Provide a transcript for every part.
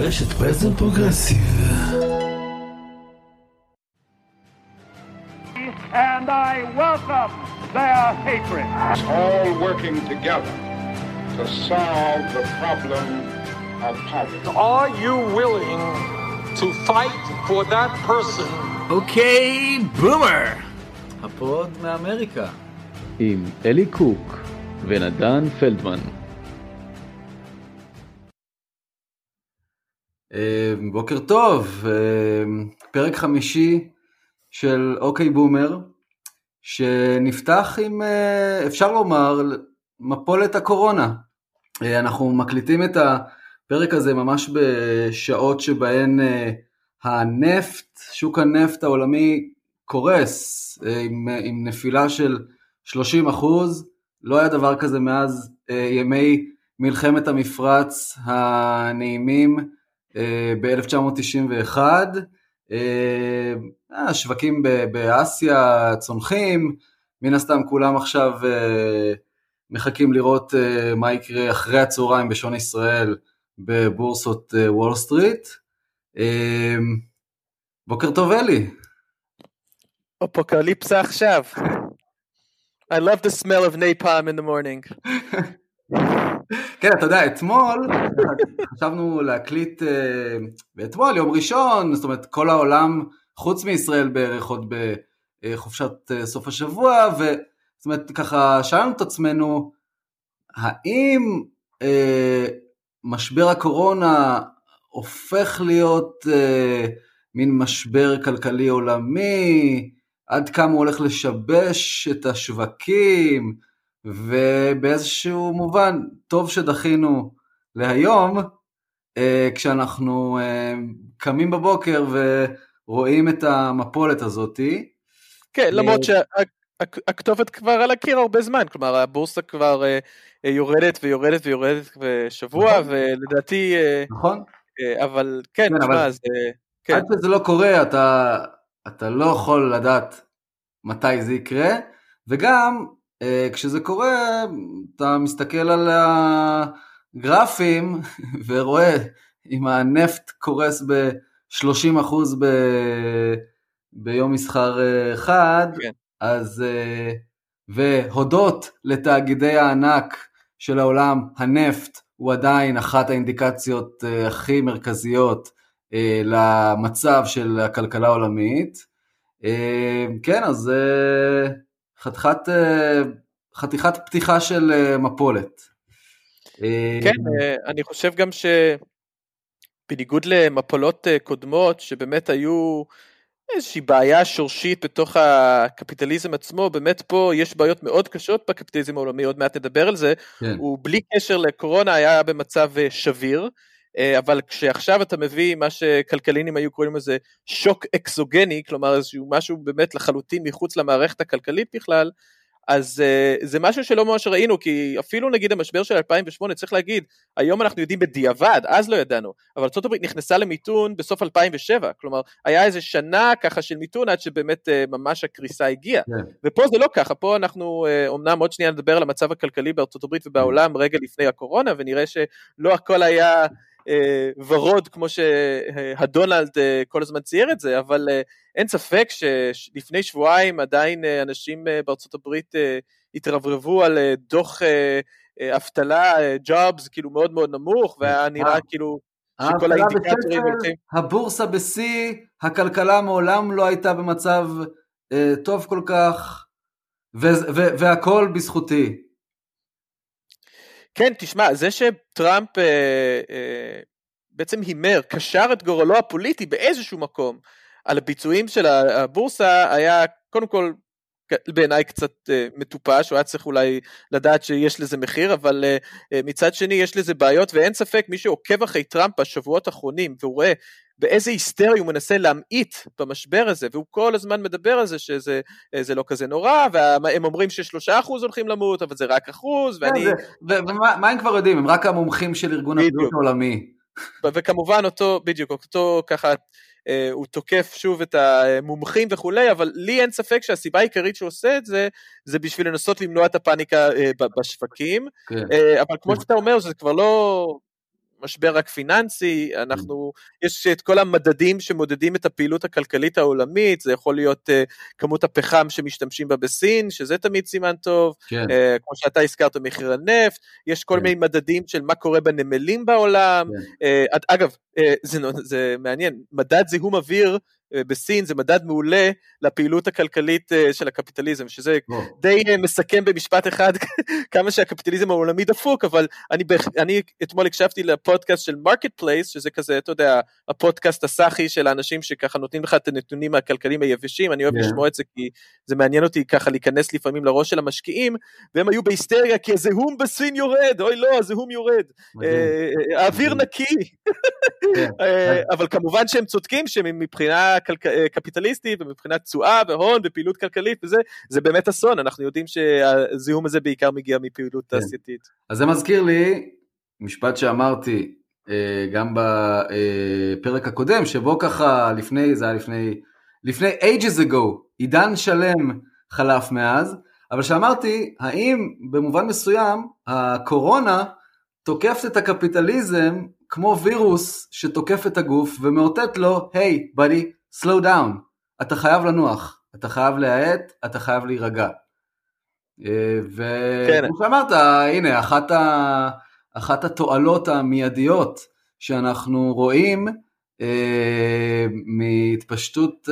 רשת פרזן פרוגרסיב. And I welcome their hatred. All working together to solve the problem of poverty. Are you willing to fight for that person? אוקיי, בומר. הפוד מאמריקה. עם אלי קוק ונדן פלדמן. בוקר טוב, פרק חמישי של אוקיי בומר, שנפתח עם, אפשר לומר, מפולת הקורונה. אנחנו מקליטים את הפרק הזה ממש בשעות שבהן הנפט, שוק הנפט העולמי קורס, עם נפילה של 30%, לא היה דבר כזה מאז ימי מלחמת המפרץ הנעימים, ב-1991, השווקים באסיה צונחים, מן הסתם כולם עכשיו מחכים לראות מה יקרה אחרי הצהריים בשעון ישראל בבורסות וול סטריט. בוקר טוב אלי. אפוקליפסה עכשיו. I love the smell of napalm in the morning. כן, אתה יודע, אתמול חשבנו להקליט, ואתמול יום ראשון, זאת אומרת כל העולם חוץ מישראל בערך עוד בחופשת סוף השבוע, זאת אומרת ככה שאלנו את עצמנו, האם משבר הקורונה הופך להיות מין משבר כלכלי עולמי, עד כמה הוא הולך לשבש את השווקים, ובאיזשהו מובן טוב שדחינו להיום, כשאנחנו קמים בבוקר ורואים את המפולת הזאת. כן, למרות שהכתובת כבר על הקיר הרבה זמן, כלומר הבורסה כבר יורדת ויורדת ויורדת בשבוע, ולדעתי, נכון? אבל כן, עד שזה לא קורה, אתה לא יכול לדעת מתי זה יקרה, וגם כשזה קורה, אתה מסתכל על הגרפים ורואה אם הנפט קורס ב-30% ביום מסחר אחד, כן. אז והודות לתאגידי הענק של העולם, הנפט הוא עדיין אחת האינדיקציות הכי מרכזיות למצב של הכלכלה העולמית. כן, אז חתיכת פתיחה של מפולת. כן, אני חושב גם שבניגוד למפולות קודמות, שבאמת היו איזושהי בעיה שורשית בתוך הקפיטליזם עצמו, באמת פה יש בעיות מאוד קשות בקפיטליזם העולמי, עוד מעט נדבר על זה, הוא בלי קשר לקורונה היה במצב שביר, אבל כשעכשיו אתה מביא מה שכלכלינים היו קוראים לזה שוק אקסוגני, כלומר איזשהו משהו באמת לחלוטין מחוץ למערכת הכלכלית בכלל, אז זה משהו שלא ממש ראינו, כי אפילו נגיד המשבר של 2008, צריך להגיד, היום אנחנו יודעים בדיעבד, אז לא ידענו, אבל ארצות הברית נכנסה למיתון בסוף 2007, כלומר היה איזה שנה ככה של מיתון, עד שבאמת ממש הקריסה הגיעה, ופה זה לא ככה, פה אנחנו אומנם עוד שנייה נדבר על המצב הכלכלי בארצות הברית ובעולם רגע לפני הקורונה, ונראה שלא הכל היה ורוד כמו שהדונלד כל הזמן צייר את זה, אבל אין ספק שלפני שבועיים עדיין אנשים בארצות הברית התרברבו על דוח אבטלה, ג'ובס, כאילו מאוד מאוד נמוך, והיה נראה כאילו שכל האינדיקטורים הולכים. הבורסה בסי, הכלכלה מעולם לא הייתה במצב טוב כל כך, והכל בזכותי. כן, תשמע, זה שטראמפ בעצם הימר, קשר את גורלו הפוליטי באיזשהו מקום, על הביצועים של הבורסה, היה קודם כל בעיניי קצת מטופש, הוא היה צריך אולי לדעת שיש לזה מחיר, אבל מצד שני יש לזה בעיות, ואין ספק מי שעוקב אחרי טראמפ בשבועות האחרונים, והוא רואה באיזה היסטריה הוא מנסה להמעיט במשבר הזה, והוא כל הזמן מדבר על זה, שזה לא כזה נורא, והם אומרים ש3% הולכים למות, אבל זה רק 1%, ואני... ומה הם כבר יודעים? הם רק המומחים של ארגון הבריאות העולמי. וכמובן אותו, בדיוק, אותו ככה, הוא תוקף שוב את המומחים וכולי, אבל לי אין ספק שהסיבה העיקרית שהוא עושה את זה, זה בשביל לנסות למנוע את הפאניקה בשווקים, אבל כמו שאתה אומר, זה כבר לא... משבר רק פיננסי, אנחנו, יש את כל המדדים שמודדים את הפעילות הכלכלית העולמית, זה יכול להיות כמות הפחם שמשתמשים בה בסין, שזה תמיד סימן טוב, כמו שאתה הזכרת מחיר הנפט, יש כל מיני מדדים של מה קורה בנמלים בעולם, אגב, זה מעניין, מדד זיהום אוויר בסין זה מדד מעולה לפעילות הכלכלית של הקפיטליזם, שזה די מסכם במשפט אחד כמה שהקפיטליזם העולמי דפוק, אבל אני אתמול הקשבתי לפודקאסט של מרקט פלייס, שזה כזה, אתה יודע, הפודקאסט הסחי של האנשים שככה נותנים לך את הנתונים הכלכליים היבשים, אני אוהב לשמוע את זה כי זה מעניין אותי ככה להיכנס לפעמים לראש של המשקיעים, והם היו בהיסטריה כי הזיהום בסין יורד, אוי לא, הזיהום יורד, האוויר נקי, אבל כמובן שהם צודקים שמבחינה קפיטליסטית ומבחינת תשואה והון ופעילות כלכלית וזה, זה באמת אסון, אנחנו יודעים שהזיהום הזה בעיקר מגיע מפעילות תעשייתית. אז זה מזכיר לי משפט שאמרתי גם בפרק הקודם, שבו ככה לפני, זה היה לפני ages ago, עידן שלם חלף מאז, אבל שאמרתי, האם במובן מסוים הקורונה תוקפת את הקפיטליזם כמו וירוס שתוקף את הגוף ומאותת לו, היי, בדי, slow down, אתה חייב לנוח, אתה חייב להיעט, אתה חייב להירגע. וכמו שאמרת, הנה, אחת התועלות המיידיות שאנחנו רואים מהתפשטות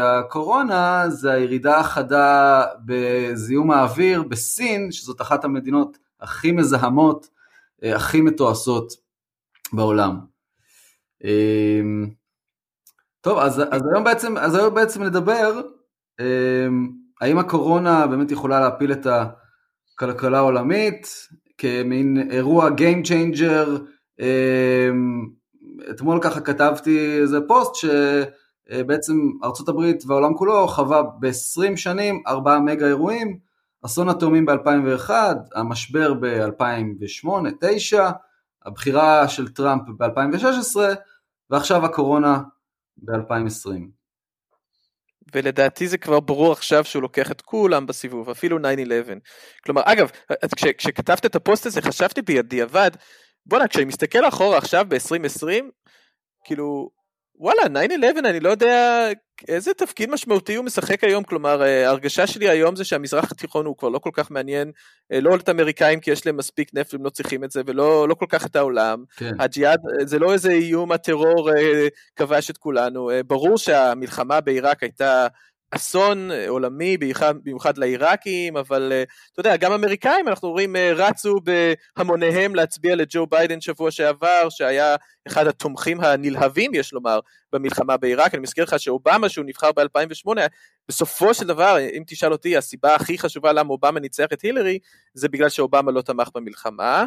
הקורונה, זה הירידה החדה בזיהום האוויר בסין, שזאת אחת המדינות הכי מזהמות, הכי מתועסות בעולם. טוב, אז היום בעצם נדבר, האם הקורונה באמת יכולה להפיל את הכלכלה העולמית, כמין אירוע game changer, אתמול ככה כתבתי איזה פוסט, שבעצם ארצות הברית והעולם כולו חווה ב-20 שנים 4 מגה אירועים, אסון התאומים ב-2001, המשבר ב-2008-2009, הבחירה של טראמפ ב-2016, ועכשיו הקורונה ב-2020. ולדעתי זה כבר ברור עכשיו שהוא לוקח את כולם בסיבוב, אפילו 9-11. כלומר, אגב, כשכתבת את הפוסט הזה, חשבתי בדיעבד, בוא'נה, כשאני מסתכל אחורה עכשיו ב-2020, כאילו, וואלה, 9-11, אני לא יודע איזה תפקיד משמעותי הוא משחק היום, כלומר, ההרגשה שלי היום זה שהמזרח התיכון הוא כבר לא כל כך מעניין, לא את האמריקאים כי יש להם מספיק נפט, הם לא צריכים את זה, ולא כל כך את העולם, הג'יהאד, זה לא איזה איום, הטרור כבש את כולנו, ברור שהמלחמה בעיראק הייתה אסון עולמי, במיוחד לעיראקים, אבל אתה יודע, גם אמריקאים, אנחנו רואים, רצו בהמוניהם להצביע לג'ו ביידן שבוע שעבר, שהיה אחד התומכים הנלהבים, יש לומר, במלחמה בעיראק. אני מזכיר לך שאובמה, שהוא נבחר ב-2008, בסופו של דבר, אם תשאל אותי, הסיבה הכי חשובה למה אובמה ניצח את הילרי, זה בגלל שאובמה לא תמך במלחמה.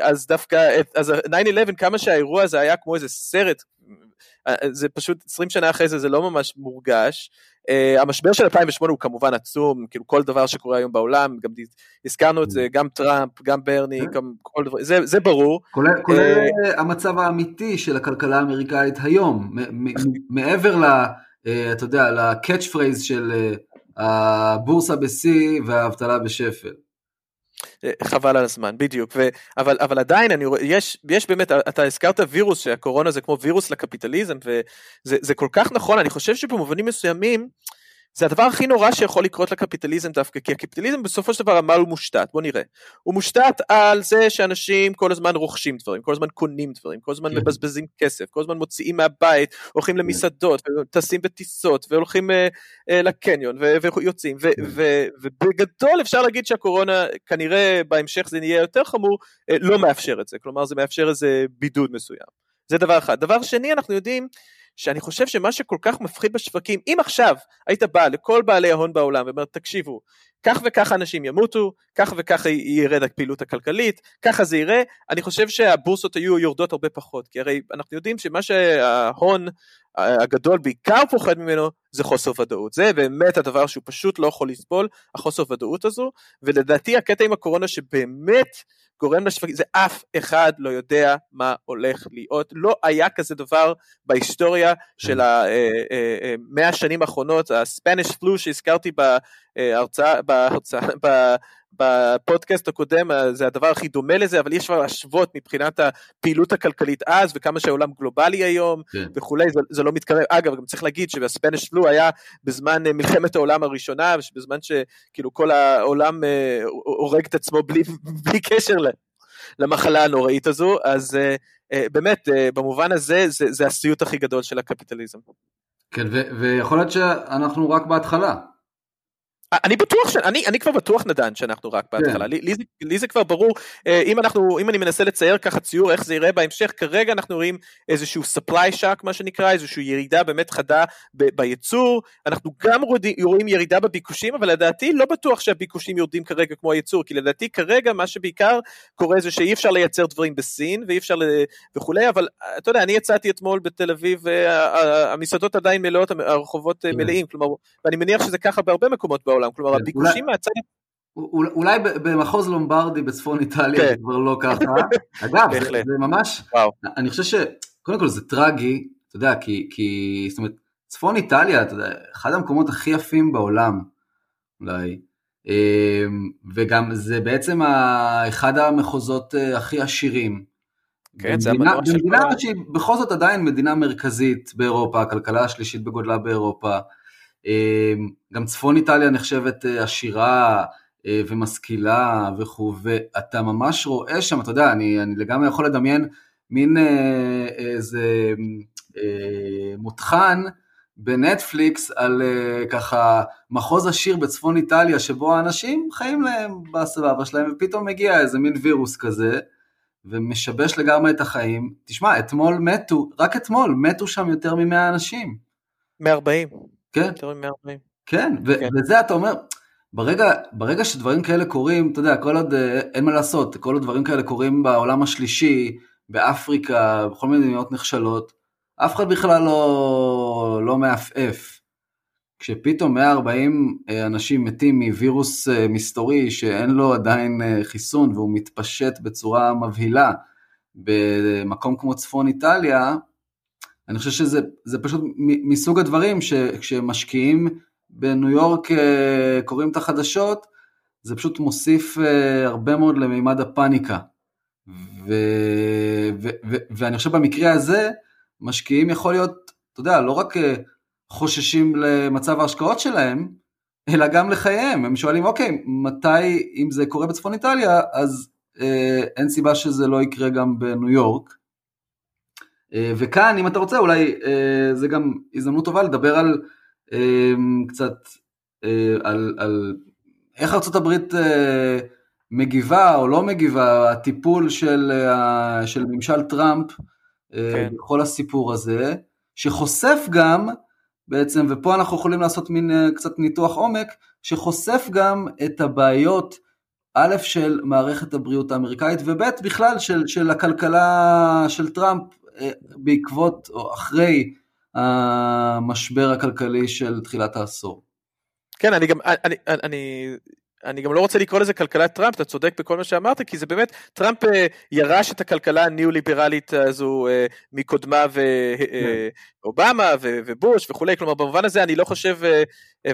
אז דווקא, אז 9-11, כמה שהאירוע הזה היה כמו איזה סרט, זה פשוט 20 שנה אחרי זה, זה לא ממש מורגש. המשבר של 2008 הוא כמובן עצום, כאילו כל דבר שקורה היום בעולם, גם הזכרנו את זה, גם טראמפ, גם ברני, גם כל דבר, זה ברור. כולל המצב האמיתי של הכלכלה האמריקאית היום, מעבר ל, אתה יודע, לקאץ' פרייז של הבורסה בסי והאבטלה בשפל. חבל על הזמן, בדיוק, אבל עדיין אני רואה, יש באמת, אתה הזכרת וירוס, שהקורונה זה כמו וירוס לקפיטליזם, וזה כל כך נכון, אני חושב שבמובנים מסוימים, זה הדבר הכי נורא שיכול לקרות לקפיטליזם דווקא, כי הקפיטליזם בסופו של דבר המעל הוא מושתת, בוא נראה, הוא מושתת על זה שאנשים כל הזמן רוכשים דברים, כל הזמן קונים דברים, כל הזמן מבזבזים כסף, כל הזמן מוציאים מהבית, הולכים למסעדות, וטסים בטיסות, והולכים לקניון, ויוצאים, ובגדול אפשר להגיד שהקורונה, כנראה בהמשך זה נהיה יותר חמור, לא מאפשר את זה, כלומר זה מאפשר איזה בידוד מסוים, זה דבר אחד. דבר שני, אנחנו יודעים, שאני חושב שמה שכל כך מפחיד בשווקים, אם עכשיו היית בא לכל בעלי ההון בעולם, ואומר, תקשיבו, כך וכך אנשים ימותו, כך וכך ירד הפעילות הכלכלית, ככה זה יראה, אני חושב שהבורסות היו יורדות הרבה פחות, כי הרי אנחנו יודעים שמה שההון הגדול בעיקר פוחד ממנו, זה חוסר ודאות, זה באמת הדבר שהוא פשוט לא יכול לסבול, החוסר ודאות הזו, ולדעתי הקטע עם הקורונה שבאמת גורם לשווקים, זה אף אחד לא יודע מה הולך להיות, לא היה כזה דבר בהיסטוריה של ה100 שנים האחרונות, ה-Spanish flu שהזכרתי בפודקאסט הקודם, זה הדבר הכי דומה לזה, אבל יש כבר השוות מבחינת הפעילות הכלכלית אז, וכמה שהעולם גלובלי היום, וכולי, זה לא מתקרב. אגב, גם צריך להגיד שבספניש פלו היה בזמן מלחמת העולם הראשונה, בזמן שכאילו כל העולם הורג את עצמו בלי קשר למחלה הנוראית הזו, אז באמת, במובן הזה, זה הסיוט הכי גדול של הקפיטליזם. כן, ויכול להיות שאנחנו רק בהתחלה. אני בטוח, אני כבר בטוח נדן שאנחנו רק בהתחלה, לי זה כבר ברור, אם אני מנסה לצייר ככה ציור איך זה יראה בהמשך, כרגע אנחנו רואים איזשהו supply shock מה שנקרא, איזושהי ירידה באמת חדה בייצור, אנחנו גם רואים ירידה בביקושים, אבל לדעתי לא בטוח שהביקושים יורדים כרגע כמו הייצור, כי לדעתי כרגע מה שבעיקר קורה זה שאי אפשר לייצר דברים בסין, ואי אפשר וכולי, אבל אתה יודע, אני יצאתי אתמול בתל אביב, המסעדות עדיין מלאות, הרחובות מלאים, כלומר, ואני מניח שזה ככה בהרבה מקומות בעולם, כלומר הביקושים מהצד... אולי במחוז לומברדי בצפון איטליה, כבר לא ככה, אגב, זה ממש, אני חושב שקודם כל זה טרגי, אתה יודע, כי, זאת אומרת, צפון איטליה, אתה יודע, אחד המקומות הכי יפים בעולם, אולי, וגם זה בעצם אחד המחוזות הכי עשירים, במדינה שהיא בכל זאת עדיין מדינה מרכזית באירופה, הכלכלה השלישית בגודלה באירופה, גם צפון איטליה נחשבת עשירה ומשכילה וכו', ואתה ממש רואה שם, אתה יודע, אני לגמרי יכול לדמיין מין איזה מותחן בנטפליקס על ככה מחוז עשיר בצפון איטליה, שבו האנשים חיים להם בסבבה שלהם, ופתאום מגיע איזה מין וירוס כזה, ומשבש לגמרי את החיים. תשמע, אתמול מתו, רק אתמול מתו שם יותר מ100 אנשים. 140. כן, כן, וזה אתה אומר, ברגע שדברים כאלה קורים, אתה יודע, כל עוד, אין מה לעשות, כל עוד דברים כאלה קורים בעולם השלישי, באפריקה, בכל מיני מדינות נחשלות, אף אחד בכלל לא מאפף. כשפתאום 140 אנשים מתים מווירוס מסתורי, שאין לו עדיין חיסון, והוא מתפשט בצורה מבהילה, במקום כמו צפון איטליה, אני חושב שזה פשוט מסוג הדברים שכשמשקיעים בניו יורק קוראים את החדשות, זה פשוט מוסיף הרבה מאוד למימד הפאניקה. ואני חושב במקרה הזה, משקיעים יכול להיות, אתה יודע, לא רק חוששים למצב ההשקעות שלהם, אלא גם לחייהם. הם שואלים, אוקיי, מתי, אם זה קורה בצפון איטליה, אז אין סיבה שזה לא יקרה גם בניו יורק. וכאן, אם אתה רוצה, אולי זה גם הזדמנות טובה לדבר על קצת, על איך ארצות הברית מגיבה או לא מגיבה, הטיפול של ממשל טראמפ, כן. בכל הסיפור הזה, שחושף גם, בעצם, ופה אנחנו יכולים לעשות מין קצת ניתוח עומק, שחושף גם את הבעיות, א' של מערכת הבריאות האמריקאית, וב' בכלל של הכלכלה של טראמפ, בעקבות או אחרי המשבר הכלכלי של תחילת העשור. כן, אני גם לא רוצה לקרוא לזה כלכלת טראמפ, אתה צודק בכל מה שאמרת, כי זה באמת, טראמפ ירש את הכלכלה הניאו-ליברלית הזו מקודמה ואובמה ובוש וכולי, כלומר במובן הזה אני לא חושב,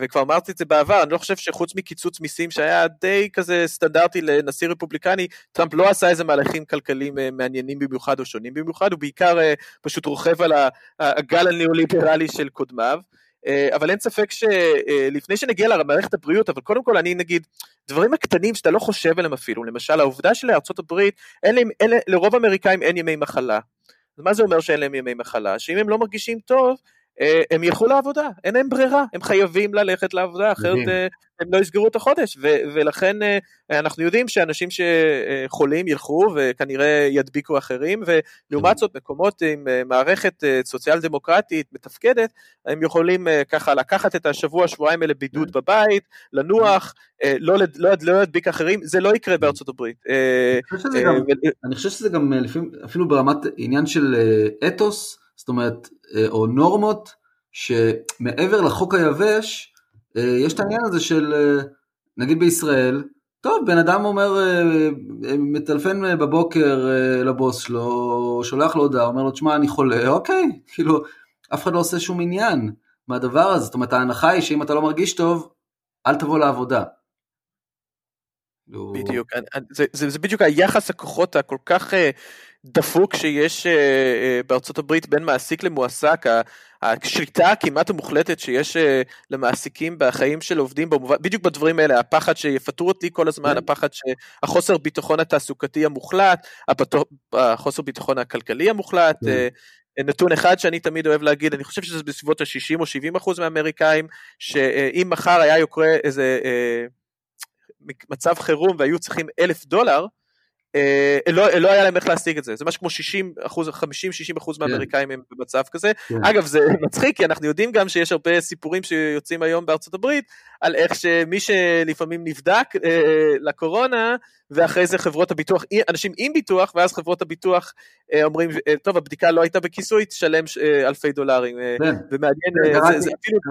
וכבר אמרתי את זה בעבר, אני לא חושב שחוץ מקיצוץ מיסים שהיה די כזה סטנדרטי לנשיא רפובליקני, טראמפ לא עשה איזה מהלכים כלכליים מעניינים במיוחד או שונים במיוחד, הוא בעיקר פשוט רוכב על הגל הניאו-ליברלי של קודמיו, אבל אין ספק שלפני שנגיע למערכת הבריאות, אבל קודם כל אני נגיד, דברים הקטנים שאתה לא חושב עליהם אפילו, למשל העובדה שלארצות הברית, לרוב האמריקאים אין ימי מחלה, אז מה זה אומר שאין להם ימי מחלה? שאם הם לא מרגישים טוב, הם ילכו לעבודה, אין להם ברירה, הם חייבים ללכת לעבודה, אחרת הם לא יסגרו את החודש, ולכן אנחנו יודעים שאנשים שחולים ילכו, וכנראה ידביקו אחרים, ולעומת זאת מקומות עם מערכת סוציאל דמוקרטית מתפקדת, הם יכולים ככה לקחת את השבוע, שבועיים אלה בידוד בבית, לנוח, לא ידביק אחרים, זה לא יקרה בארצות הברית. אני חושב שזה גם אפילו ברמת עניין של אתוס, זאת אומרת, או נורמות, שמעבר לחוק היבש, יש את העניין הזה של, נגיד בישראל, טוב, בן אדם אומר, מטלפן בבוקר לבוס שלו, שולח לו הודעה, אומר לו, תשמע, אני חולה, אוקיי, כאילו, אף אחד לא עושה שום עניין מהדבר הזה, זאת אומרת, ההנחה היא שאם אתה לא מרגיש טוב, אל תבוא לעבודה. בדיוק, זה בדיוק היחס הכוחות הכל כך דפוק שיש בארצות הברית בין מעסיק למועסק, השליטה הכמעט המוחלטת שיש למעסיקים בחיים של עובדים, בדיוק בדברים האלה, הפחד שיפטרו אותי כל הזמן, הפחד שהחוסר ביטחון התעסוקתי המוחלט, החוסר ביטחון הכלכלי המוחלט, נתון אחד שאני תמיד אוהב להגיד, אני חושב שזה בסביבות ה-60 או 70% מהאמריקאים, שאם מחר היה יוקרה איזה מצב חירום והיו צריכים $1,000, לא היה להם איך להשיג את זה. זה משהו כמו 50-60% מהאמריקאים הם במצב כזה. אגב, זה מצחיק, כי אנחנו יודעים גם שיש הרבה סיפורים שיוצאים היום בארצות הברית, על איך שמי שלפעמים נבדק לקורונה, ואחרי זה חברות הביטוח, אנשים עם ביטוח, ואז חברות הביטוח אומרים, טוב, הבדיקה לא הייתה בכיסוי, תשלם $1,000.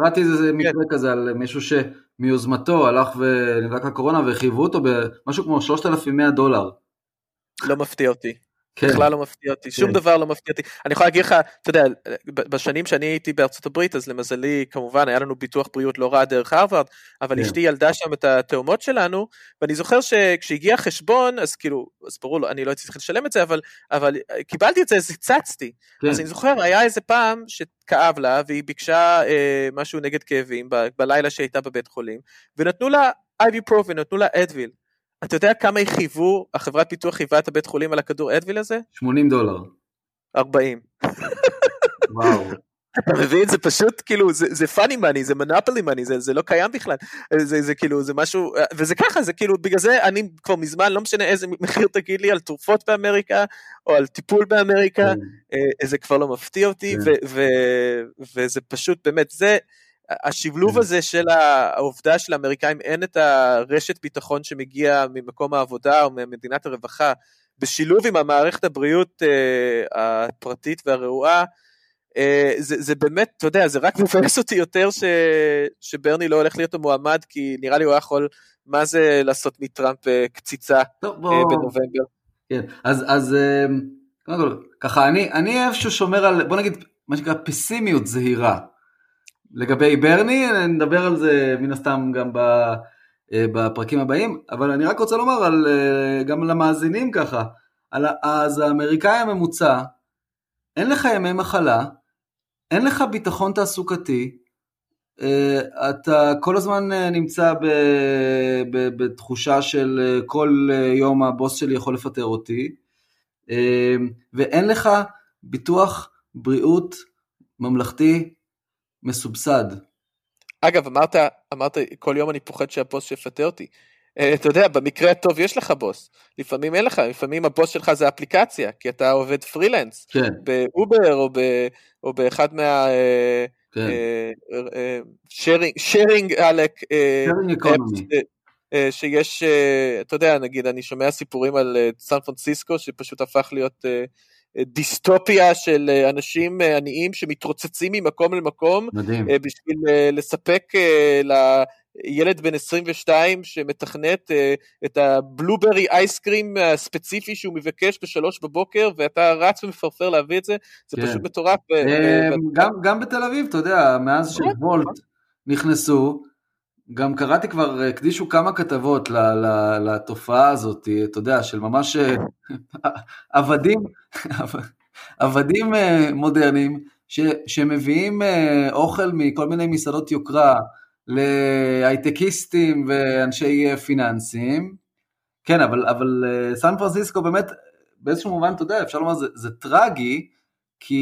קראתי איזה מקרה כזה על מישהו שמיוזמתו הלך ונבדק לקורונה, וחייבו אותו במשהו כמו $3,100. לא מפתיע אותי, בכלל לא מפתיע אותי, שום דבר לא מפתיע אותי. אני יכול להגיד לך, אתה יודע, בשנים שאני הייתי בארצות הברית, אז למזלי, כמובן, היה לנו ביטוח בריאות לא רע דרך הרווארד, אבל אשתי ילדה שם את התאומות שלנו, ואני זוכר שכשהגיע חשבון, אז כאילו, אז ברור לו, אני לא הייתי צריך לשלם את זה, אבל קיבלתי את זה, אז הצצתי. אז אני זוכר, היה איזה פעם שכאב לה, והיא ביקשה משהו נגד כאבים, בלילה שהייתה בבית חולים, ונתנו לה איביפרופן, נתנו לה אדוויל. אתה יודע כמה היא חייבו, החברת פיתוח חייבה את הבית חולים על הכדור אדוויל הזה? $80. 40. וואו. אתה מבין, זה פשוט, כאילו, זה funny money, זה monopoly money, זה לא קיים בכלל. זה כאילו, זה משהו, וזה ככה, זה כאילו, בגלל זה אני כבר מזמן, לא משנה איזה מחיר תגיד לי על תרופות באמריקה, או על טיפול באמריקה, זה כבר לא מפתיע אותי, וזה פשוט, באמת, זה השבלוב הזה של העובדה של האמריקאים, אין את הרשת ביטחון שמגיע ממקום העבודה או ממדינת הרווחה, בשילוב עם המערכת הבריאות הפרטית והרעועה, זה באמת, אתה יודע, זה רק מפרס אותי יותר שברני לא הולך להיות המועמד, כי נראה לי הוא יכול, מה זה לעשות מטראמפ קציצה בנובמבר. כן, אז ככה, אני איפשהו שומר על, בוא נגיד, מה שנקרא פסימיות זהירה, לגבי ברני, נדבר על זה מן הסתם גם בפרקים הבאים, אבל אני רק רוצה לומר גם למאזינים ככה, אז האמריקאי הממוצע, אין לך ימי מחלה, אין לך ביטחון תעסוקתי, אתה כל הזמן נמצא בתחושה של כל יום הבוס שלי יכול לפטר אותי, ואין לך ביטוח בריאות ממלכתי, מסובסד. אגב, אמרת, כל יום אני פוחד שהבוס שיפטר אותי. אתה יודע, במקרה הטוב יש לך בוס. לפעמים אין לך, לפעמים הבוס שלך זה אפליקציה, כי אתה עובד פרילנס, באובר או באחד מה sharing שיש, אתה יודע, נגיד, אני שומע סיפורים על סן פרנסיסקו, שפשוט הפך להיות דיסטופיה של אנשים עניים שמתרוצצים ממקום למקום בשביל לספק לילד בן 22 שמתכנת את הבלוברי אייסקרים הספציפי שהוא מבקש ב3:00 בבוקר ואתה רץ ומפרפר להביא את זה, זה פשוט מטורף. גם בתל אביב, אתה יודע, מאז שוולט נכנסו, גם קראתי כבר, הקדישו כמה כתבות לתופעה הזאת, אתה יודע, של ממש עבדים מודרניים, שמביאים אוכל מכל מיני מסעדות יוקרה, להייטקיסטים ואנשי פיננסים, כן, אבל סן פרנסיסקו באמת, באיזשהו מובן, אתה יודע, אפשר לומר, זה טרגי, כי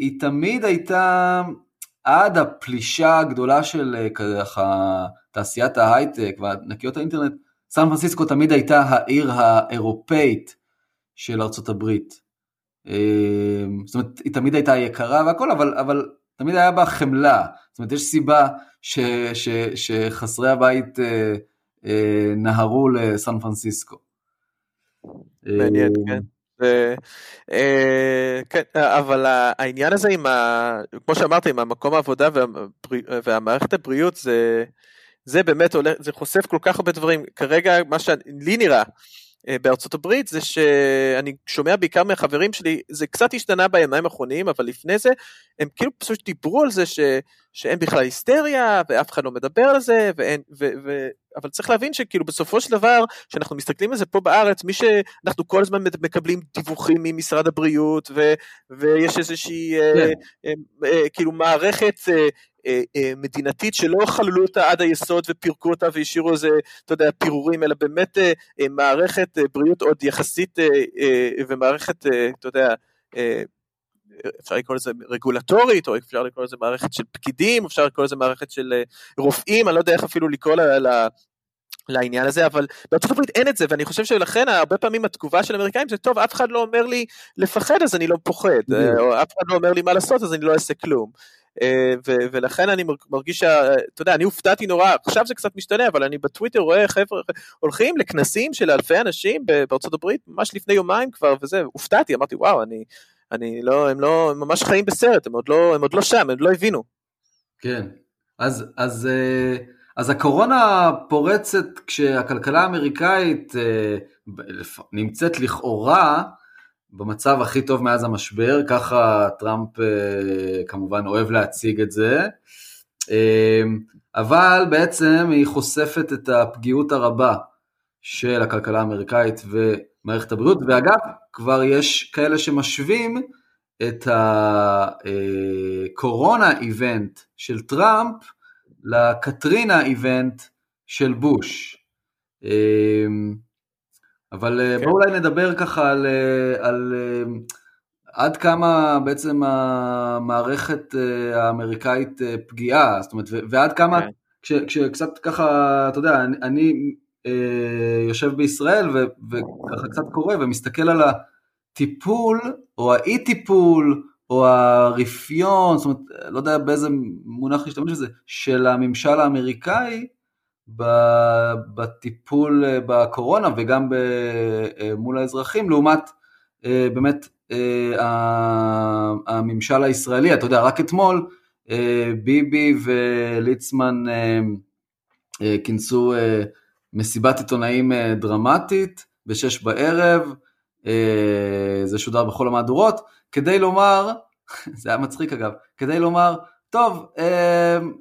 היא תמיד הייתה, עד הפלישה הגדולה של תעשיית ההייטק והנקיות האינטרנט, סן פרנסיסקו תמיד הייתה העיר האירופאית של ארצות הברית. זאת אומרת, היא תמיד הייתה יקרה והכל, אבל תמיד היה בה חמלה. זאת אומרת, יש סיבה שחסרי הבית נהרו לסן פרנסיסקו. מעניין, כן. כן, אבל העניין הזה, כמו שאמרתי, עם המקום העבודה והמערכת הבריאות, זה באמת הולך, זה חושף כל כך הרבה דברים. כרגע מה שלי נראה בארצות הברית, זה שאני שומע בעיקר מהחברים שלי, זה קצת השתנה בימיים האחרונים, אבל לפני זה, הם כאילו פשוט דיברו על זה, שאין בכלל היסטריה, ואף אחד לא מדבר על זה, אבל צריך להבין שכאילו בסופו של דבר, שאנחנו מסתכלים על זה פה בארץ, מי שאנחנו כל הזמן מקבלים דיווחים ממשרד הבריאות, ויש איזושהי כאילו מערכת מדינתית שלא חללו אותה עד היסוד ופירקו אותה והשאירו איזה, אתה יודע, פירורים, אלא באמת מערכת בריאות עוד יחסית ומערכת, אתה יודע, אפשר לקרוא לזה רגולטורית, או אפשר לקרוא לזה מערכת של פקידים, אפשר לקרוא לזה מערכת של רופאים, אני לא יודע איך אפילו לקרוא לעניין הזה, אבל בארצות הברית אין את זה, ואני חושב שלכן הרבה פעמים התגובה של האמריקאים זה טוב, אף אחד לא אומר לי לפחד אז אני לא פוחד, או אף אחד לא אומר לי מה לעשות אז אני לא אעשה כלום. ולכן אני מרגיש, אתה יודע, אני הופתעתי נורא, עכשיו זה קצת משתנה, אבל אני בטוויטר רואה חבר'ה, הולכים לכנסים של אלפי אנשים בארצות הברית, ממש לפני יומיים כבר, וזה, הופתעתי, אמרתי, וואו, הם לא, הם ממש חיים בסרט, הם עוד לא שם, הם לא הבינו. כן, אז הקורונה פורצת, כשהכלכלה האמריקאית נמצאת לכאורה, במצב הכי טוב מאז המשבר, ככה טראמפ כמובן אוהב להציג את זה, אבל בעצם היא חושפת את הפגיעות הרבה של הכלכלה האמריקאית ומערכת הבריאות, ואגב, כבר יש כאלה שמשווים את הקורונה איבנט של טראמפ לקטרינה איבנט של בוש. אבל בואו אולי נדבר ככה על עד כמה בעצם המערכת האמריקאית פגיעה, זאת אומרת, ועד כמה, כשקצת ככה, אתה יודע, אני יושב בישראל וככה קצת קורא ומסתכל על הטיפול, או האי-טיפול, או הרפיון, זאת אומרת, לא יודע באיזה מונח להשתמש בזה, של הממשל האמריקאי, בטיפול בקורונה וגם מול האזרחים, לעומת באמת הממשל הישראלי. אתה יודע, רק אתמול ביבי וליצמן כינסו מסיבת עיתונאים דרמטית בשש בערב, זה שודר בכל המהדורות, כדי לומר, זה היה מצחיק אגב, כדי לומר, טוב,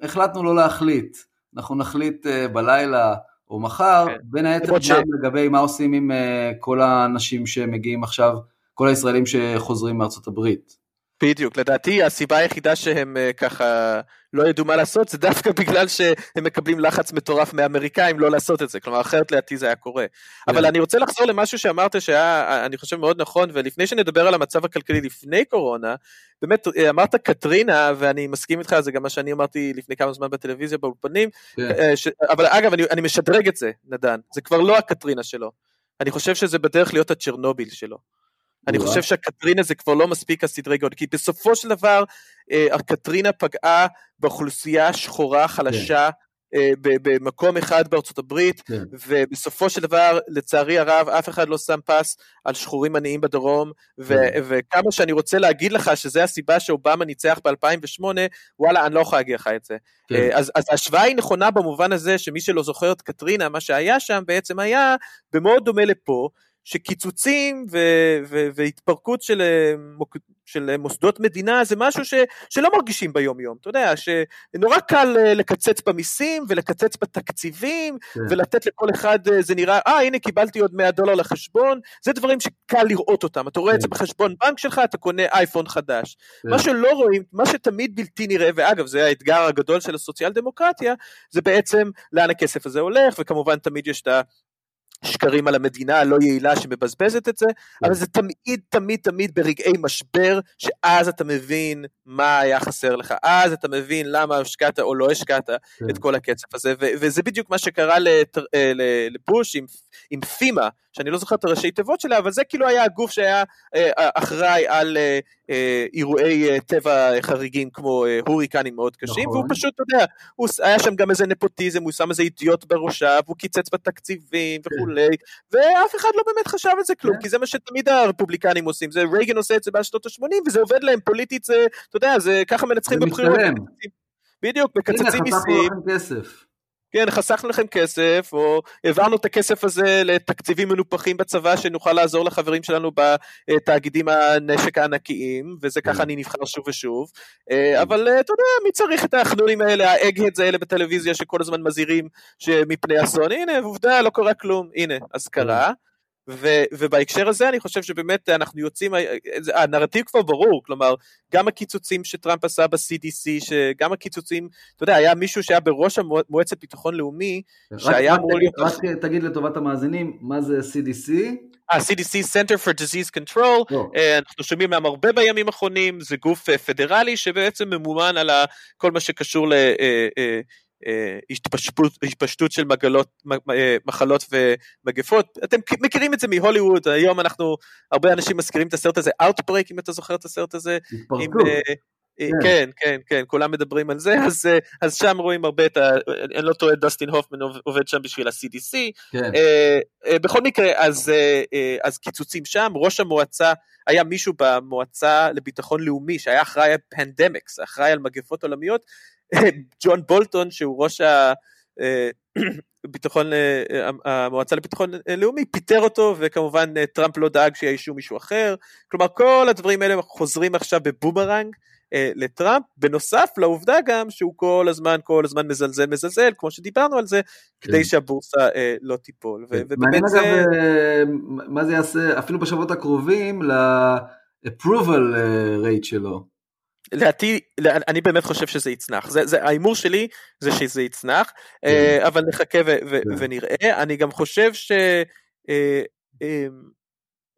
החלטנו לא להחליט, אנחנו נחליט בלילה או מחר, בין היתר גם לגבי מה עושים עם כל האנשים שמגיעים עכשיו, כל הישראלים שחוזרים מארצות הברית. בדיוק, לדעתי הסיבה היחידה שהם ככה לא ידעו מה לעשות, זה דווקא בגלל שהם מקבלים לחץ מטורף מהאמריקאים לא לעשות את זה, כלומר אחרת לדעתי זה היה קורה. אבל אני רוצה לחזור למשהו שאמרת שהיה, אני חושב מאוד נכון, ולפני שנדבר על המצב הכלכלי לפני קורונה, באמת אמרת קטרינה, ואני מסכים איתך, זה גם מה שאני אמרתי לפני כמה זמן בטלוויזיה, באולפנים, אבל אגב אני משדרג את זה, נדן, זה כבר לא הקטרינה שלו, אני חושב שזה בדרך להיות הצ'רנוביל שלו. אני חושב שהקטרינה זה כבר לא מספיק הסדרי גודל, כי בסופו של דבר, הקטרינה פגעה באוכלוסייה שחורה חלשה, במקום אחד בארצות הברית, ובסופו של דבר, לצערי הרב, אף אחד לא שם פס על שחורים עניים בדרום, וכמה שאני רוצה להגיד לך, שזה הסיבה שאובמה ניצח ב-2008, וואלה, אני לא יכול להגיע לך את זה. אז ההשוואה היא נכונה במובן הזה, שמי שלא זוכר את קטרינה, מה שהיה שם בעצם היה, במאוד דומה לפה, שקיצוצים והתפרקות של מוסדות מדינה, זה משהו שלא מרגישים ביום יום, אתה יודע, שנורא קל לקצץ במיסים, ולקצץ בתקציבים, ולתת לכל אחד, זה נראה, הנה קיבלתי עוד $100 לחשבון, זה דברים שקל לראות אותם, אתה רואה את זה בחשבון בנק שלך, אתה קונה אייפון חדש, מה שלא רואים, מה שתמיד בלתי נראה, ואגב, זה האתגר הגדול של הסוציאל דמוקרטיה, זה בעצם לאן הכסף הזה הולך, וכמובן תמיד יש את שקרים על המדינה הלא יעילה שמבזבזת את זה, אבל זה תמיד, תמיד, תמיד ברגעי משבר, שאז אתה מבין מה היה חסר לך, אז אתה מבין למה השקעת או לא השקעת את כל הקצב הזה, וזה בדיוק מה שקרה לבוש עם פימה, שאני לא זוכר את הראשי תיבות שלה, אבל זה כאילו היה הגוף שהיה אחראי על אירועי טבע חריגים, כמו הוריקנים מאוד קשים, והוא פשוט, אתה יודע, היה שם גם איזה נפוטיזם, הוא שם איזה אידיוט בראשיו, הוא קיצץ בתקציבים וכולי, ואף אחד לא באמת חשב על זה כלום, כי זה מה שתמיד הרפובליקנים עושים, זה רייגן עושה את זה בשנות ה-80, וזה עובד להם פוליטית, זה, אתה יודע, זה ככה מנצחים בבחירות. בדיוק, מקצצים מיסים. כן, חסכנו לכם כסף, או העברנו את הכסף הזה לתקציבים מנופחים בצבא, שנוכל לעזור לחברים שלנו בתאגידים הנשק הענקיים, וזה ככה אני נבחר שוב ושוב, אבל אתה יודע, מי צריך את האחנונים האלה, האגהדס האלה בטלוויזיה, שכל הזמן מזהירים מפני אסון, הנה, עובדה, לא קורה כלום, הנה, אז קרה, ובהקשר הזה אני חושב שבאמת אנחנו יוצאים, הנרטיב כבר ברור, כלומר, גם הקיצוצים שטראמפ עשה ב-CDC, שגם הקיצוצים, אתה יודע, היה מישהו שהיה בראש מועצת ביטחון לאומי, שהיה אמור להיות... רק תגיד לטובת המאזינים, מה זה CDC? CDC, Center for Disease Control, אנחנו שומעים מהם הרבה בימים האחרונים, זה גוף פדרלי שבעצם ממומן על כל מה שקשור ל... התפשטות של מחלות ומגפות. אתם מכירים את זה מהוליווד, היום אנחנו, הרבה אנשים מזכירים את הסרט הזה, Outbreak, אם אתה זוכר את הסרט הזה, כן, כן, כן, כולם מדברים על זה, אז שם רואים הרבה, אני לא טועה, דסטין הופמן עובד שם בשביל ה-CDC, בכל מקרה, אז קיצוצים שם, ראש המועצה, היה מישהו במועצה לביטחון לאומי, שהיה אחראי על פנדמיקס, אחראי על מגפות עולמיות, ג'ון בולטון, שהוא ראש המועצה לביטחון לאומי, פיטר אותו, וכמובן טראמפ לא דאג שיאישו מישהו אחר, כלומר כל הדברים האלה חוזרים עכשיו בבומרנג לטראמפ, בנוסף לעובדה גם שהוא כל הזמן מזלזל, כמו שדיברנו על זה, כדי שהבורסה לא תיפול. מעניין אגב, מה זה יעשה, אפילו בשבועות הקרובים, ל-approval rate שלו. אני באמת חושב שזה יצנח, האימור שלי זה שזה יצנח, אבל נחכה ונראה. אני גם חושב ש...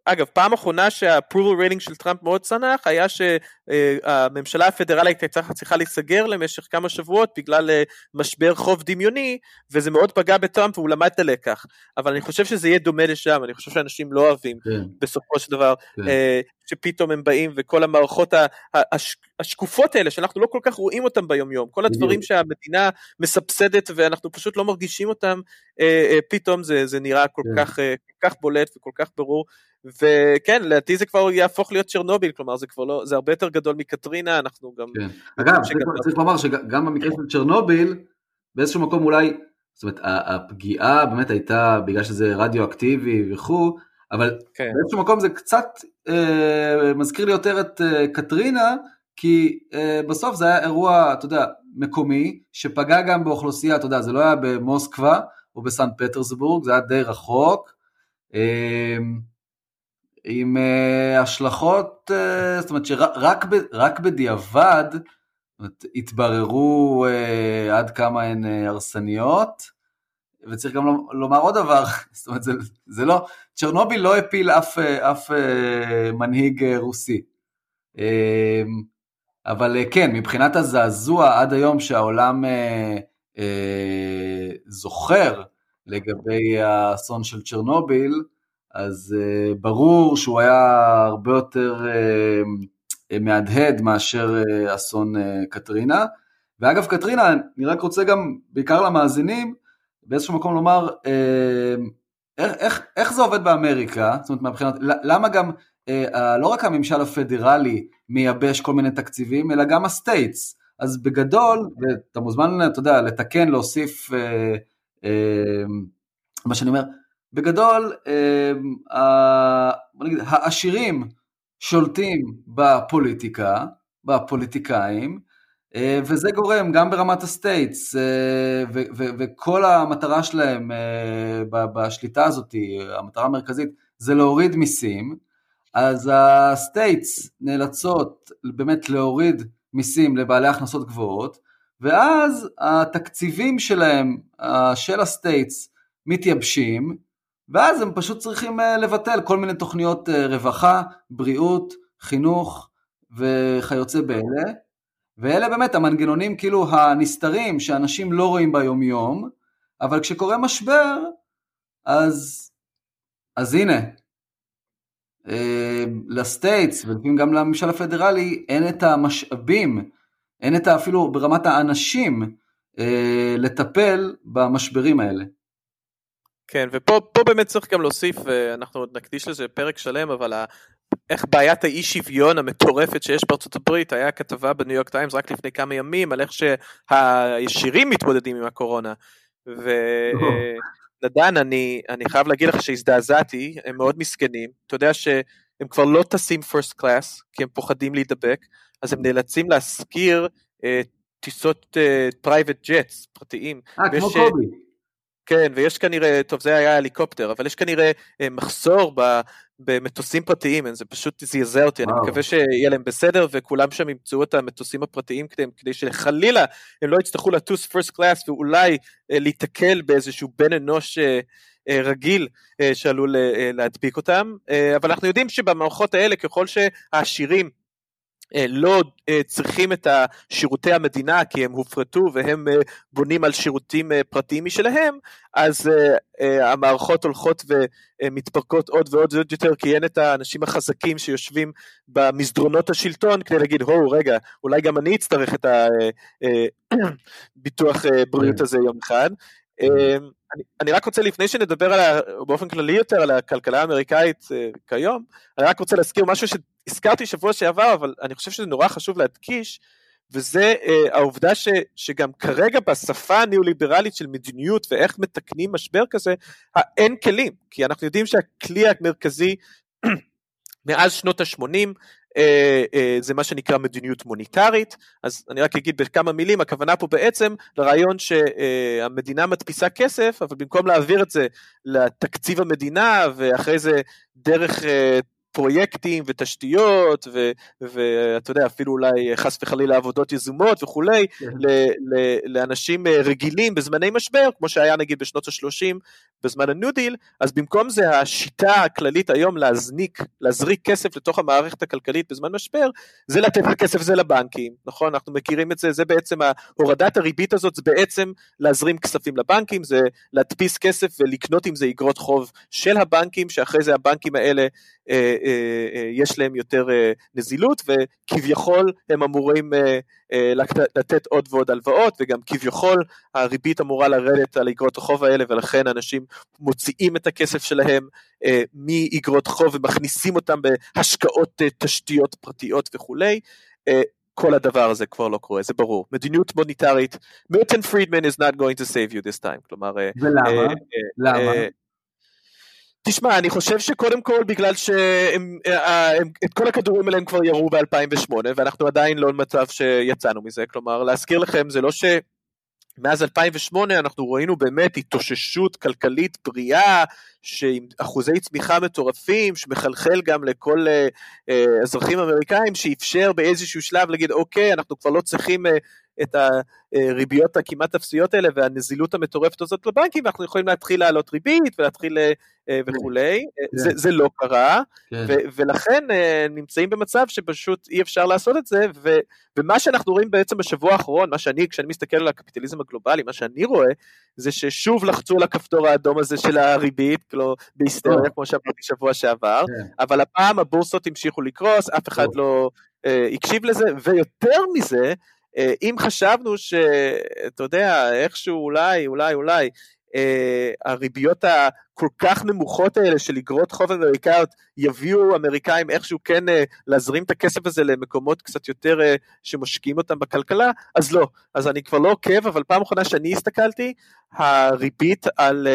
אגב, פעם אחרונה שהאפרובל רייטינג של טראמפ מאוד צנח, היה שהממשלה הפדרלית צריכה להיסגר למשך כמה שבועות, בגלל משבר חוב דמיוני, וזה מאוד פגע בטראמפ, והוא למד את הלקח. אבל אני חושב שזה יהיה דומה לשם, אני חושב שאנשים לא אוהבים, בסופו של דבר, שפתאום הם באים, וכל המערכות השקופות האלה, שאנחנו לא כל כך רואים אותם ביום-יום, כל הדברים שהמדינה מסבסדת, ואנחנו פשוט לא מרגישים אותם, פתאום זה נראה כל כך בולט וכל כך ברור, וכן, לדעתי זה כבר יהפוך להיות צ'רנוביל, כלומר זה כבר לא, זה הרבה יותר גדול מקטרינה, אנחנו גם... אגב, צריך לומר שגם במקרה של צ'רנוביל, באיזשהו מקום אולי, זאת אומרת, הפגיעה באמת הייתה, בגלל שזה רדיו-אקטיבי וכו', אבל באיזשהו מקום זה קצת מזכיר לי יותר את קטרינה, כי בסוף זה היה אירוע, אתה יודע, מקומי, שפגע גם באוכלוסייה, אתה יודע, זה לא היה במוסקבה, או בסנט פטרסבורג, זה היה די רחוק, עם השלכות, זאת אומרת שרק בדיעבד, התבררו עד כמה הן הרסניות, וצריך גם לומר עוד דבר, זאת אומרת זה לא, צ'רנוביל לא הפיל אף מנהיג רוסי, אבל כן, מבחינת הזעזוע עד היום שהעולם זוכר לגבי האסון של צ'רנוביל, אז ברור שהוא היה הרבה יותר מהדהד מאשר אסון קטרינה, ואגב קטרינה, אני רק רוצה גם בעיקר למאזינים, באיזשהו מקום לומר, איך זה עובד באמריקה, זאת אומרת מהבחינת, למה גם, לא רק הממשל הפדרלי מייבש כל מיני תקציבים, אלא גם הסטייטס, אז בגדול, אתה מוזמן, אתה יודע, לתקן, להוסיף, מה שאני אומר, בגדול, העשירים שולטים בפוליטיקה, בפוליטיקאים, וזה גורם גם ברמת הסטייטס, וכל המטרה שלהם בשליטה הזאת, המטרה המרכזית, זה להוריד מיסים, אז הסטייטס נאלצות באמת להוריד מיסים לבעלי הכנסות גבוהות, ואז התקציבים שלהם, של הסטייטס, מתייבשים, ואז הם פשוט צריכים לבטל כל מיני תוכניות רווחה, בריאות, חינוך וכיוצא באלה, ואלה באמת המנגנונים כאילו הנסתרים שאנשים לא רואים ביום יום, אבל כשקורה משבר, אז הנה, לסטייטס ולפעמים גם לממשל הפדרלי, אין את המשאבים, אין את אפילו ברמת האנשים לטפל במשברים האלה. כן, ופה באמת צריך גם להוסיף, אנחנו עוד נקדיש לזה פרק שלם, אבל איך בעיית האי שוויון המטורפת שיש בארצות הברית, היה כתבה בניו יורק טיימס רק לפני כמה ימים, על איך שהישירים מתמודדים עם הקורונה, ונדן, אני חייב להגיד לך שהזדעזעתי, הם מאוד מסכנים, אתה יודע שהם כבר לא טסים פרסט קלאס, כי הם פוחדים להידבק, אז הם נאלצים להזכיר טיסות פרייבט ג'טס פרטיים. כמו קובי. כן, ויש כנראה, טוב זה היה הליקופטר, אבל יש כנראה מחסור במטוסים פרטיים, זה פשוט זעזע אותי, אני מקווה שיהיה להם בסדר, וכולם שם ימצאו את המטוסים הפרטיים, כדי שחלילה הם לא יצטרכו לטוס פרסט קלאס, ואולי להתקל באיזשהו בן אנוש רגיל, שעלול להדביק אותם, אבל אנחנו יודעים שבמערכות האלה, ככל שהעשירים, לא צריכים את השירותי המדינה, כי הם הופרטו והם בונים על שירותים פרטיים משלהם, אז המערכות הולכות ומתפרקות עוד ועוד יותר, כי אין את האנשים החזקים שיושבים במסדרונות השלטון, כדי להגיד, הו רגע, אולי גם אני אצטרך את הביטוח בריאות הזה יום אחד. אני רק רוצה, לפני שנדבר באופן כללי יותר על הכלכלה האמריקאית כיום, אני רק רוצה להזכיר משהו הזכרתי שבוע שעבר, אבל אני חושב שזה נורא חשוב להדגיש, וזה העובדה שגם כרגע בשפה הניאו-ליברלית של מדיניות, ואיך מתקנים משבר כזה, אין כלים, כי אנחנו יודעים שהכלי המרכזי, מאז שנות ה-80, זה מה שנקרא מדיניות מוניטרית, אז אני רק אגיד בכמה מילים, הכוונה פה בעצם לרעיון שהמדינה מדפיסה כסף, אבל במקום להעביר את זה לתקציב המדינה, ואחרי זה דרך פרויקטים ותשתיות, ואתה יודע, אפילו אולי חס וחלילה עבודות יזומות וכולי, לאנשים רגילים בזמני משבר, כמו שהיה נגיד בשנות ה-30, בזמן הניו-דיל, אז במקום זה השיטה הכללית היום להזריק כסף לתוך המערכת הכלכלית בזמן משבר, זה לתת לכסף זה לבנקים, נכון? אנחנו מכירים את זה, זה בעצם הורדת הריבית הזאת, זה בעצם להזרים כספים לבנקים, זה להדפיס כסף ולקנות עם זה אגרות חוב של הבנקים, שאחרי זה הבנקים האלה יש להם יותר נזילות, וכביכול הם אמורים לתת עוד ועוד הלוואות, וגם כביכול הריבית אמורה לרדת על אגרות החוב האלה, ולכן אנשים מוציאים את הכסף שלהם מאגרות חוב, ומכניסים אותם בהשקעות תשתיות פרטיות וכולי, כל הדבר הזה כבר לא קורה, זה ברור. מדיניות מוניטרית, Milton Friedman is not going to save you this time, כלומר, ולמה? למה? תשמע, אני חושב שקודם כל, בגלל שאת כל הכדורים האלה הם כבר ירו ב-2008, ואנחנו עדיין לא במצב שיצאנו מזה, כלומר, להזכיר לכם, זה לא שמאז 2008 אנחנו ראינו באמת התאוששות כלכלית בריאה, שעם אחוזי צמיחה מטורפים, שמחלחל גם לכל אזרחים אמריקאים, שאפשר באיזשהו שלב להגיד, אוקיי, אנחנו כבר לא צריכים את הריביות הכמעט אפסיות האלה, והנזילות המטורפת הזאת לבנקים, ואנחנו יכולים להתחיל לעלות ריבית, ולהתחיל וכולי, זה לא קרה, ולכן נמצאים במצב שפשוט אי אפשר לעשות את זה, ומה שאנחנו רואים בעצם בשבוע האחרון, מה שאני, כשאני מסתכל על הקפיטליזם הגלובלי, מה שאני רואה, זה ששוב לחצו לכפתור האדום הזה של הריבית, כאילו בהיסטריה, כמו שאמרתי שבוע שעבר, אבל הפעם הבורסות המשיכו לקרוס, אף אחד לא הקשיב לזה, ויותר מזה, אם חשבנו שאתה יודע, איכשהו אולי, הריביות הכל כך נמוכות האלה של אגרות חוב אמריקאיות, יביאו אמריקאים איכשהו כן להזרים את הכסף הזה למקומות קצת יותר שמשקיעים אותם בכלכלה, אז לא, אז אני כבר לא עוקב, אבל פעם אחרונה שאני הסתכלתי, הריבית על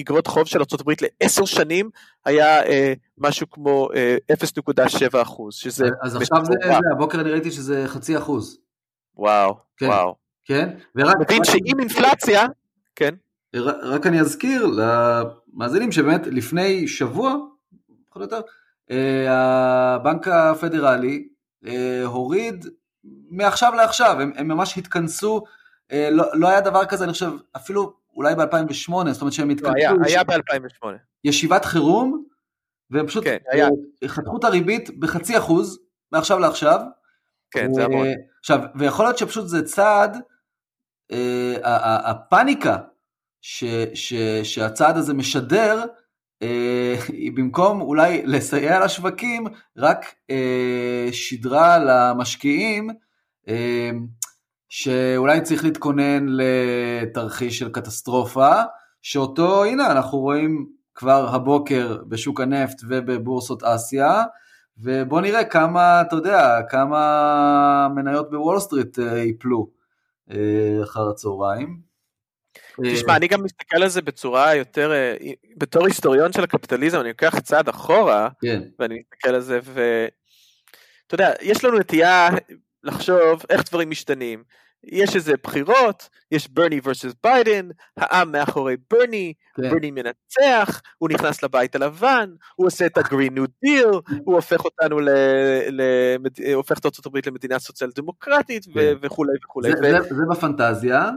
אגרות חוב של ארצות הברית ל10 שנים, היה משהו כמו 0.7%, שזה... אז עכשיו זה, הבוקר אני ראיתי שזה 0.5%. וואו, כן. וואו. כן, ורק... מבין שעם אינפלציה, כן. רק אני אזכיר למאזינים, שבאמת לפני שבוע, יכול יותר, הבנק הפדרלי הוריד מעכשיו לעכשיו, הם ממש התכנסו, לא היה דבר כזה, אני חושב, אפילו... אולי ב-2008, זאת אומרת שהם התכנסו... היה ב-2008. ישיבת חירום, והם פשוט חתכו את הריבית ב0.5%, מעכשיו לעכשיו. כן, זה המון. עכשיו, ויכול להיות שפשוט זה צעד, הפאניקה שהצעד הזה משדר, היא במקום אולי לסייע לשווקים, רק שדרה למשקיעים, שאולי צריך להתכונן לתרחיש של קטסטרופה, שאותו, הנה, אנחנו רואים כבר הבוקר בשוק הנפט ובבורסות אסיה, ובוא נראה כמה, אתה יודע, כמה מניות בוול סטריט ייפלו אחר הצהריים. תשמע, אני גם מסתכל על זה בצורה יותר, בתור היסטוריון של הקפיטליזם, אני לוקח צעד אחורה, ואני מסתכל על זה, ואתה יודע, יש לנו נטייה לחשוב איך דברים משתנים, יש איזה בחירות, יש ברני versus ביידן, העם מאחורי ברני, ברני מנצח, הוא נכנס לבית הלבן, הוא עושה את הגרין ניו דיל, הוא הופך אותנו הופך את ארצות הברית למדינה סוציאל דמוקרטית, וכו' וכו'. זה בפנטזיה?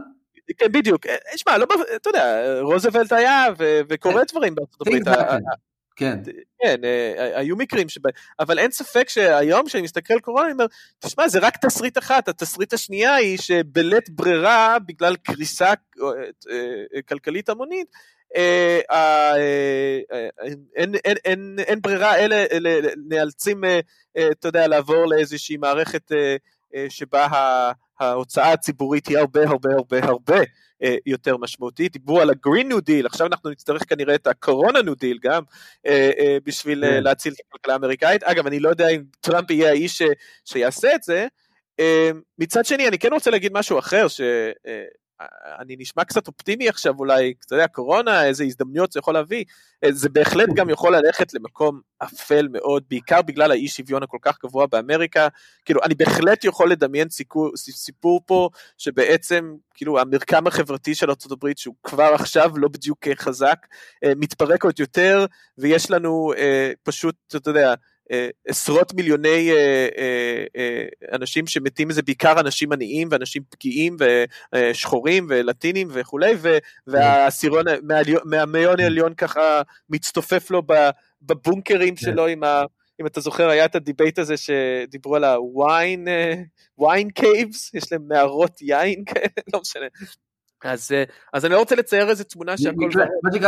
כן, בדיוק. תשמע, אתה יודע, רוזוולט היה, וקורה דברים בארצות הברית. כן. כן, היו מקרים שבהם, אבל אין ספק שהיום כשאני מסתכל על קורונה, אני אומר, תשמע, זה רק תסריט אחת, התסריט השנייה היא שבלית ברירה, בגלל קריסה כלכלית המונית, אין ברירה, אלה נאלצים, אתה יודע, לעבור לאיזושהי מערכת שבה ההוצאה הציבורית היא הרבה הרבה הרבה הרבה יותר משמעותית, דיברו על הגרין ניו דיל, עכשיו אנחנו נצטרך כנראה את הקורונה ניו דיל גם, בשביל להציל את הכלכלה האמריקאית, אגב אני לא יודע אם טראמפ יהיה האיש שיעשה את זה, מצד שני אני כן רוצה להגיד משהו אחר, שאני נשמע קצת אופטימי עכשיו אולי, אתה יודע, הקורונה, איזה הזדמנויות זה יכול להביא, זה בהחלט גם יכול ללכת למקום אפל מאוד, בעיקר בגלל האי שוויון הכל כך גבוה באמריקה, כאילו אני בהחלט יכול לדמיין סיפור פה, שבעצם כאילו המרקם החברתי של ארצות הברית, שהוא כבר עכשיו לא בדיוק חזק, מתפרק עוד יותר, ויש לנו פשוט, אתה יודע, עשרות מיליוני אנשים שמתים, זה בעיקר אנשים עניים ואנשים פגיעים ושחורים ולטינים וכולי, והעשירון מהמיליון העליון ככה מצטופף לו בבונקרים שלו, אם אתה זוכר היה את הדיבייט הזה שדיברו על ה-wine caves, יש להם מערות יין, לא משנה. אז אני לא רוצה לצייר איזו תמונה שהכל...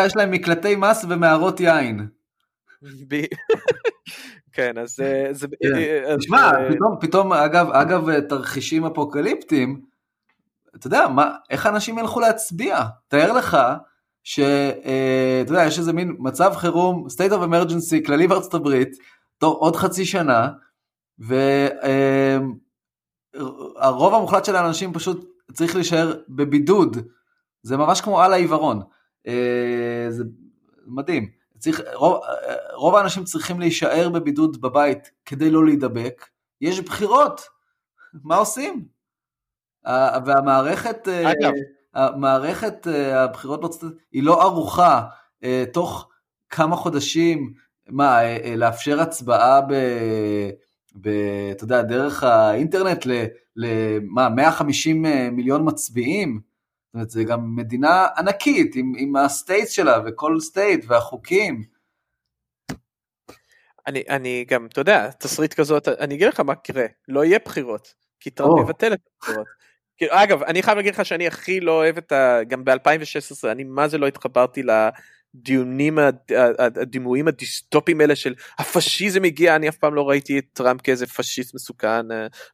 יש להם מקלטי מס ומערות יין. כן, אז זה... תשמע, פתאום, אגב, תרחישים אפוקליפטיים, אתה יודע, איך אנשים ילכו להצביע? תאר לך, שאתה יודע, יש איזה מין מצב חירום, state of emergency, כללי בארצות הברית, עוד חצי שנה, והרוב המוחלט של האנשים פשוט צריך להישאר בבידוד, זה ממש כמו על העיוורון, זה מדהים. רוב האנשים צריכים להישאר בבידוד בבית כדי לא להידבק, יש בחירות, מה עושים? והמערכת הבחירות היא לא ערוכה תוך כמה חודשים, מה, לאפשר הצבעה אתה יודע, דרך האינטרנט למה, 150 מיליון מצביעים, זה גם מדינה ענקית, עם הסטייט שלה, וכל סטייט, והחוקים. אני גם, אתה יודע, תסריט כזאת, אני אגיד לך מה קרה, לא יהיה בחירות, כי טראמפ יבטל את הבחירות. אגב, אני חייב להגיד לך שאני הכי לא אוהב גם ב-2016, אני מה זה לא התחברתי לדיונים, הדימויים הדיסטופיים האלה של הפשיזם הגיע, אני אף פעם לא ראיתי את טראמפ כאיזה פשיסט מסוכן,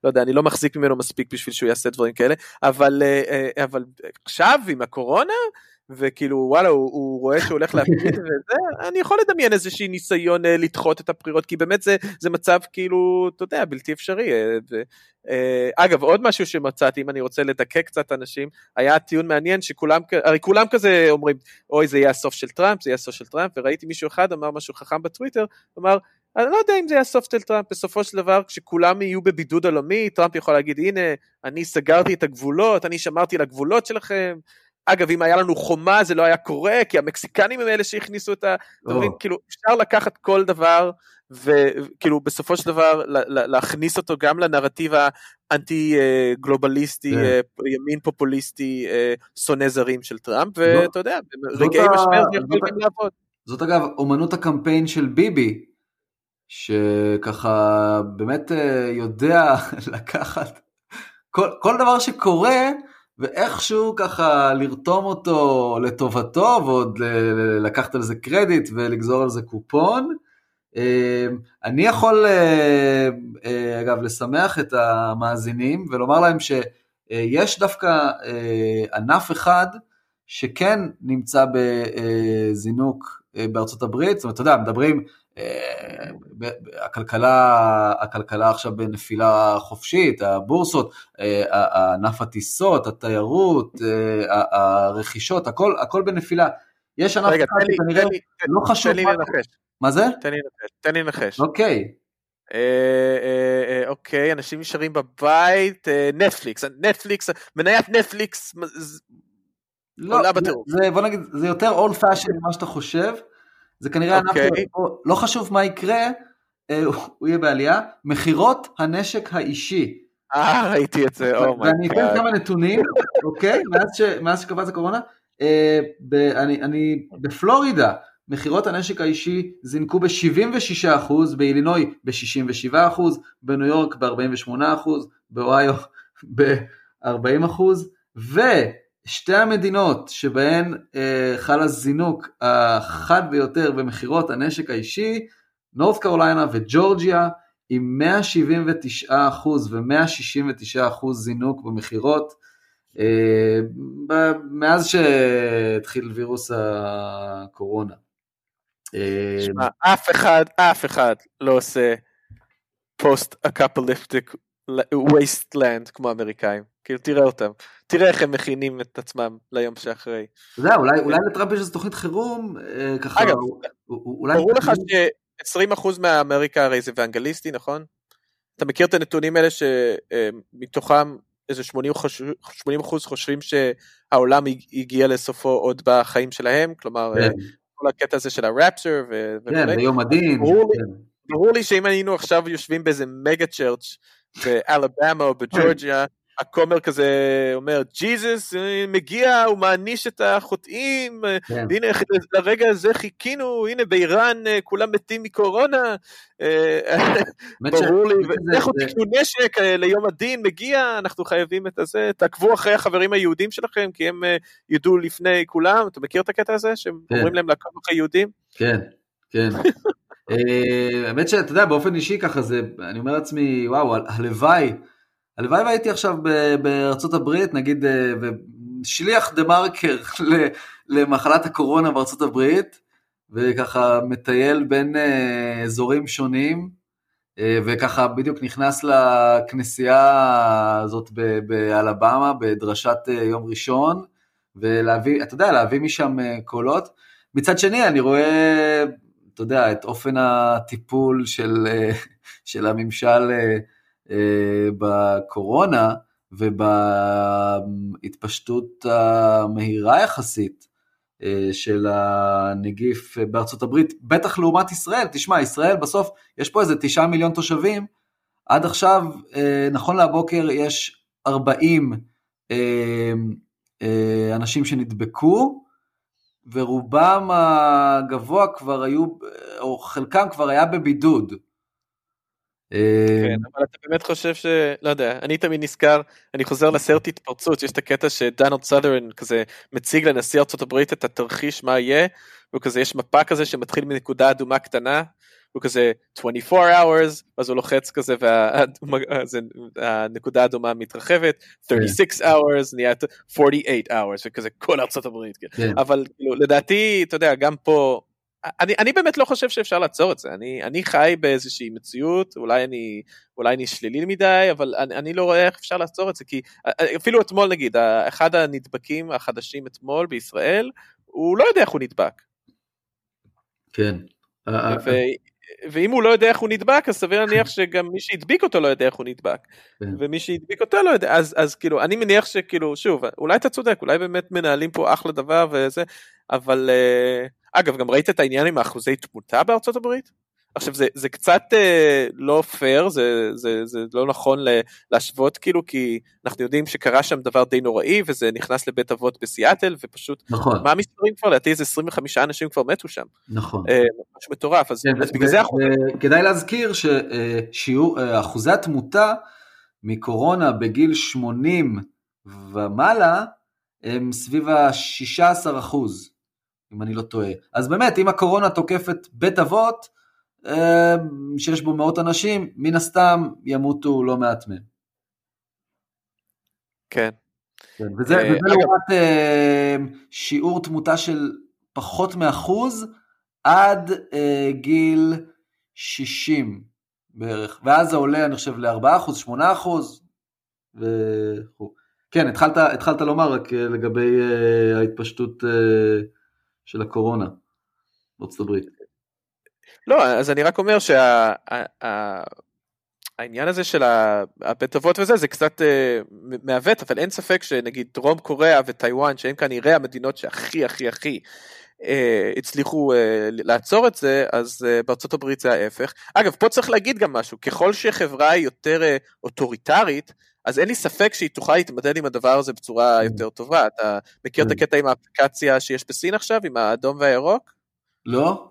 לא יודע, אני לא מחזיק ממנו מספיק בשביל שהוא יעשה דברים כאלה, אבל עכשיו עם הקורונה, וכאילו וואלה, הוא רואה שהוא הולך להפריד וזה, אני יכול לדמיין איזושהי ניסיון לדחות את הבחירות, כי באמת זה מצב כאילו, אתה יודע, בלתי אפשרי. אגב, עוד משהו שמצאתי, אם אני רוצה לדקה קצת אנשים, היה טיעון מעניין שכולם כזה אומרים, אוי זה יהיה הסוף של טראמפ, זה יהיה הסוף של טראמפ, וראיתי מישהו אחד אמר משהו חכם בטוויטר, אמר, אני לא יודע אם זה יאסוף של טראמפ, בסופו של דבר, כשכולם יהיו בבידוד עולמי, טראמפ יכול להגיד, הנה, אני סגרתי את הגבולות, אני שמרתי לגבולות שלכם, אגב, אם היה לנו חומה, זה לא היה קורה, כי המקסיקנים הם אלה שהכניסו את הדברים, כאילו, אפשר לקחת כל דבר, וכאילו, בסופו של דבר, להכניס אותו גם לנרטיב האנטי-גלובליסטי, ימין פופוליסטי, שונא זרים של טראמפ, ואתה יודע, רגעי משמר, זה יכול גם לעבוד. זאת אגב, אומנות הקמפיין של ביבי, שככה באמת יודע לקחת כל דבר שקורה ואיכשהו ככה לרתום אותו לטובתו ועוד לקחת על זה קרדיט ולגזור על זה קופון. אני יכול אגב לשמח את המאזינים ולומר להם שיש דווקא ענף אחד שכן נמצא בזינוק בארצות הברית, זאת אומרת, אתה יודע, מדברים הכלכלה עכשיו בנפילה חופשית, הבורסות, ענף הטיסות, התיירות, הרכישות, הכל בנפילה. יש ענף כנראה לא חשוב. מה זה? תן לי נחש. אוקיי. אוקיי, אנשים נשארים בבית, נטפליקס, מניית נטפליקס עולה בטירוף. בוא נגיד, זה יותר אולד פאשן ממה שאתה חושב, זה כנראה ענף לא חשוב מה יקרה, הוא יהיה בעלייה, מחירות הנשק האישי. ראיתי את זה, ואני אתן כמה נתונים, אוקיי, מאז שקבעת הקורונה, בפלורידה, מחירות הנשק האישי זינקו ב-76%, באילינוי ב-67%, בניו יורק ב-48%, באוהיו ב-40%, ושתי המדינות שבהן חל הזינוק החד ביותר במחירות הנשק האישי, נורת קרוליינה וג'ורג'יה, עם 179% ו-169% זינוק במחירות, מאז שהתחיל וירוס הקורונה. שמע, אף אחד לא עושה פוסט-אקפליפטיק וייסטלנד כמו האמריקאים, כאילו תראה אותם, תראה איך הם מכינים את עצמם ליום שאחרי. זה אולי לטראמפ יש איזו תוכנית חירום ככה. אגב, ברור לך ש-20% מהאמריקה הרי זה ואנגליסטי, נכון? אתה מכיר את הנתונים האלה שמתוכם איזה 80% חושבים שהעולם הגיע לסופו עוד בחיים שלהם, כלומר כל הקטע הזה של הרפצ'ר, כן, ביום הדין. ברור לי שאם היינו עכשיו יושבים באיזה מגה צ'רץ' באלבמה או בג'ורג'יה, הכומר כזה אומר, ג'יזוס מגיע, הוא מעניש את החוטאים, הנה לרגע הזה חיכינו, הנה באיראן כולם מתים מקורונה, ברור לי, איך הוא תקנו נשק ליום הדין, מגיע, אנחנו חייבים את הזה, תעקבו אחרי החברים היהודים שלכם, כי הם ידעו לפני כולם, אתה מכיר את הקטע הזה, שהם אומרים להם לעקוב אחרי יהודים? כן, כן. האמת שאתה יודע, באופן אישי ככה זה, אני אומר לעצמי, וואו, הלוואי והייתי עכשיו בארצות הברית, נגיד, שליח דה מרקר למחלת הקורונה בארצות הברית, וככה מטייל בין אזורים שונים, וככה בדיוק נכנס לכנסייה הזאת באלבמה, בדרשת יום ראשון, ולהביא, אתה יודע, להביא משם קולות. מצד שני, אני רואה, אתה יודע, את אופן הטיפול של הממשל בקורונה ובהתפשטות המהירה יחסית של הנגיף בארצות הברית, בטח לעומת ישראל. תשמע, ישראל בסוף יש פה איזה 9 מיליון תושבים, עד עכשיו נכון לבוקר יש 40 אנשים שנדבקו, ורובם הגבוה כבר היו, או חלקם כבר היה בבידוד. כן, אבל אתה באמת חושב לא יודע, אני תמיד נזכר, אני חוזר לסרט התפרצות, יש את הקטע שדונלד סאדרן כזה מציג לנשיא ארצות הברית את התרחיש מה יהיה, וכזה יש מפה כזה שמתחיל מנקודה אדומה קטנה, וכזה 24 hours, אז הוא לוחץ כזה, והנקודה האדומה מתרחבת, 36 hours, נהיה 48 hours, וכזה כל ארצות הברית, אבל לדעתי, אתה יודע, גם פה, אני באמת לא חושב שאפשר לעצור את זה, אני חי באיזושהי מציאות, אולי אני שלילי מדי, אבל אני לא רואה איך אפשר לעצור את זה, כי אפילו אתמול נגיד, אחד הנדבקים החדשים אתמול בישראל, הוא לא יודע איך הוא נדבק. כן. ואם הוא לא יודע איך הוא נדבק, אז סביר להניח שגם מי שהדביק אותו לא יודע איך הוא נדבק, ומי שהדביק אותו לא יודע, אז כאילו, אני מניח שכאילו, שוב, אולי אתה צודק, אולי באמת מנהלים פה אחלה דבר וזה, אבל אגב, גם ראית את העניין עם האחוזי תמותה בארצות הברית? עכשיו, זה קצת לא פייר, זה לא נכון להשוות, כאילו, כי אנחנו יודעים שקרה שם דבר די נוראי, וזה נכנס לבית אבות בסיאטל, ופשוט, נכון. מה מספרים כבר? לדעתי איזה 25 אנשים כבר מתו שם. נכון. ממש מטורף, אז בגלל זה אחוז. כדאי להזכיר שאחוזי התמותה מקורונה בגיל 80 ומעלה, הם סביב ה-16%. אם אני לא טועה. אז באמת, אם הקורונה תוקפת בית אבות, שיש בו מאות אנשים, מן הסתם ימותו לא מעט מהם. כן. וזה לעומת שיעור תמותה של פחות מ1%, עד גיל 60 בערך, ואז זה עולה אני חושב ל4%, 8%, כן, התחלת לומר רק לגבי ההתפשטות של הקורונה, בארצות הברית. לא, אז אני רק אומר העניין הזה של הפטבות וזה, זה קצת מעוות, אבל אין ספק שנגיד דרום קוריאה וטיואן, שהם כנראה המדינות שהכי הכי הכי הצליחו לעצור את זה, אז בארצות הברית זה ההפך. אגב, פה צריך להגיד גם משהו, ככל שחברה היא יותר אוטוריטרית, אז אין לי ספק שהיא תוכל להתמדד עם הדבר הזה בצורה יותר טובה. אתה מכיר את הקטע עם האפליקציה שיש בסין עכשיו, עם האדום והירוק? לא.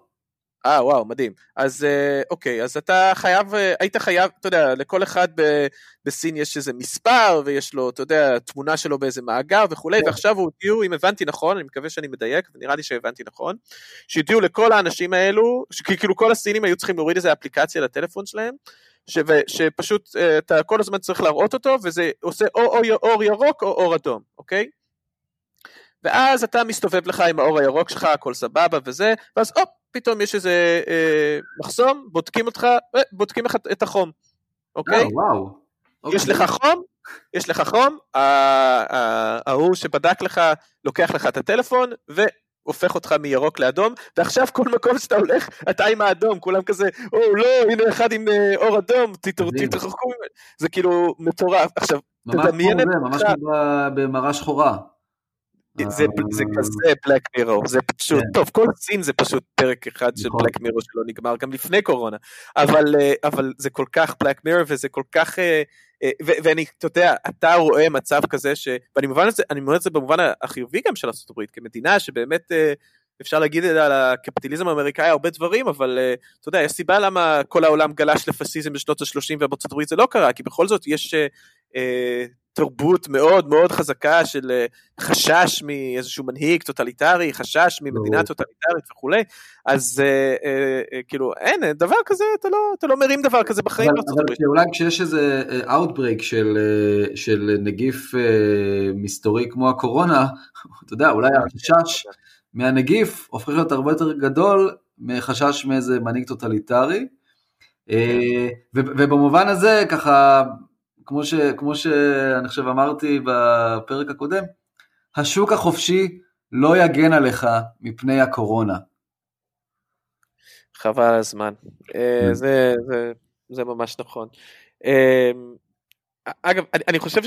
וואו, מדהים. אז אוקיי, אז אתה חייב, היית חייב, אתה יודע, לכל אחד בסין יש איזה מספר, ויש לו, אתה יודע, תמונה שלו באיזה מאגר וכו', ועכשיו הודיעו, אם הבנתי נכון, אני מקווה שאני מדייק, ונראה לי שהבנתי נכון, שהודיעו לכל האנשים האלו, כאילו כל הסינים היו צריכים להוריד איזה אפליקציה לטלפון שלהם, שפשוט אתה כל הזמן צריך להראות אותו, וזה עושה או אור ירוק או אור אדום, אוקיי? ואז אתה מסתובב לך עם האור הירוק שלך, הכל סבבה וזה, ואז אופ, פתאום יש איזה מחסום, בודקים אותך, בודקים לך את החום, אוקיי? וואו. יש לך חום, יש לך חום, ההוא שבדק לך, לוקח לך את הטלפון, והופך אותך מירוק לאדום, ועכשיו כל מקום שאתה הולך, אתה עם האדום, כולם כזה, או לא, הנה אחד עם אור אדום, תתרחקו, זה כאילו מטורף, עכשיו, תדמיין את זה. ממש במראה שחורה. זה כזה Black Mirror, זה פשוט, טוב, כל סין זה פשוט פרק אחד של Black Mirror שלא נגמר, גם לפני קורונה, אבל זה כל כך Black Mirror, וזה כל כך, ואני, אתה יודע, אתה רואה מצב כזה, ואני אומר את זה במובן החיובי גם של ארצות הברית, כמדינה שבאמת, אפשר להגיד על הקפיטליזם האמריקאי הרבה דברים, אבל אתה יודע, יש סיבה למה כל העולם גלש לפאשיזם בשנות ה-30 ובארצות הברית זה לא קרה, כי בכל זאת יש תרבות מאוד מאוד חזקה של חשש מאיזשהו מנהיג טוטליטרי, חשש ממדינה טוטליטרית וכו', אז כאילו, אין, דבר כזה, אתה לא מרים דבר כזה בחיים. אבל אולי כשיש איזה outbreak של נגיף מסתורי כמו הקורונה, אתה יודע, אולי החשש מהנגיף הופך להיות הרבה יותר גדול מחשש מאיזה מנהיג טוטליטרי, ובמובן הזה ככה, כמו שאני חושב אמרתי בפרק הקודם, השוק החופשי לא יגן עליך מפני הקורונה. חבל על הזמן. זה ממש נכון. אגב, אני חושב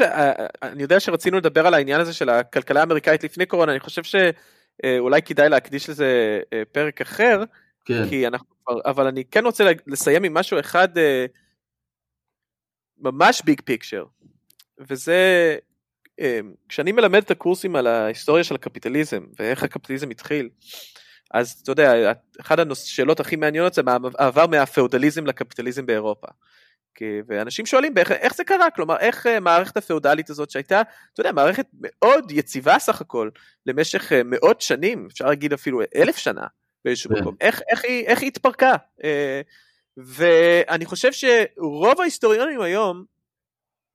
אני יודע שרצינו לדבר על העניין הזה של הכלכלה האמריקאית לפני קורונה, אני חושב שאולי כדאי להקדיש לזה פרק אחר, כי אנחנו אבל אני כן רוצה לסיים עם משהו אחד ממש ביג פיקשר, וזה, כשאני מלמד את הקורסים על ההיסטוריה של הקפיטליזם, ואיך הקפיטליזם התחיל, אז אתה יודע, אחת השאלות הכי מעניינות זה העבר מהפאודליזם לקפיטליזם באירופה, ואנשים שואלים איך זה קרה, כלומר, איך מערכת הפאודלית הזאת שהייתה, אתה יודע, מערכת מאוד יציבה סך הכל, למשך מאות שנים, אפשר להגיד אפילו 1000 שנה, באיזשהו מקום, איך היא התפרקה? ואני חושב שרוב ההיסטוריונים היום,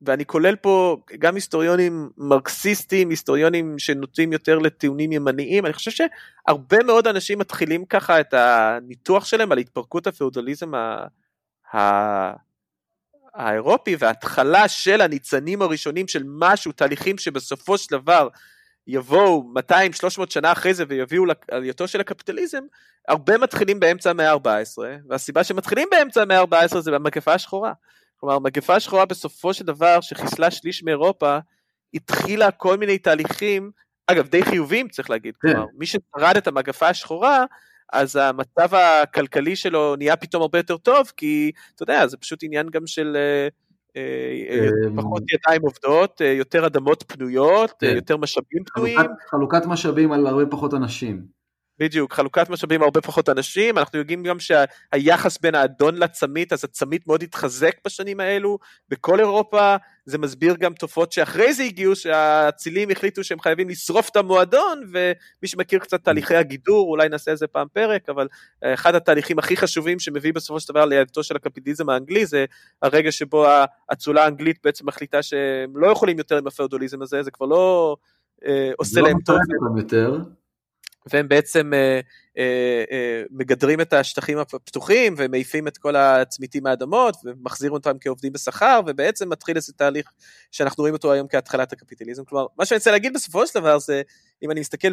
ואני כולל פה גם היסטוריונים מרקסיסטים, היסטוריונים שנוטים יותר לטיעונים ימניים, אני חושב שהרבה מאוד אנשים מתחילים ככה את הניתוח שלהם על התפרקות הפאודליזם האירופי, וההתחלה של הניצנים הראשונים של משהו, תהליכים שבסופו של דבר יבואו 200-300 שנה אחרי זה, ויביאו לעלייתו של הקפיטליזם, הרבה מתחילים באמצע המאה ה-14, והסיבה שמתחילים באמצע המאה ה-14, זה במגפה השחורה. כלומר, המגפה השחורה בסופו של דבר, שחיסלה שליש מאירופה, התחילה כל מיני תהליכים, אגב, די חיוביים צריך להגיד, כלומר, מי ששרד את המגפה השחורה, אז המצב הכלכלי שלו נהיה פתאום הרבה יותר טוב, כי, אתה יודע, זה פשוט עניין גם של פחות ידיים עובדות, יותר אדמות פנויות, יותר משאבים פנויים. חלוקת משאבים על הרבה פחות אנשים. בדיוק, חלוקת משאבים על הרבה פחות אנשים, אנחנו יודעים גם שהיחס בין האדון לצמית, אז הצמית מאוד התחזק בשנים האלו, בכל אירופה, זה מסביר גם תופעות שאחרי זה הגיעו, שהצילים החליטו שהם חייבים לשרוף את המועדון, ומי שמכיר קצת תהליכי הגידור, אולי נעשה איזה פעם פרק, אבל אחד התהליכים הכי חשובים, שמביא בסופו של דבר לידתו של הקפיטליזם האנגלי, זה הרגע שבו האצולה האנגלית בעצם מחליטה, שהם לא יכולים יותר עם הפאודליזם הזה, זה כבר לא עושה להם טוב. והם בעצם מגדרים את השטחים הפתוחים, ומעיפים את כל הצמיתים מהאדמות, ומחזירים אותם כעובדים בשכר, ובעצם מתחיל איזה תהליך שאנחנו רואים אותו היום כהתחלת הקפיטליזם. כלומר, מה שאני רוצה להגיד בסופו של דבר זה, אם אני מסתכל...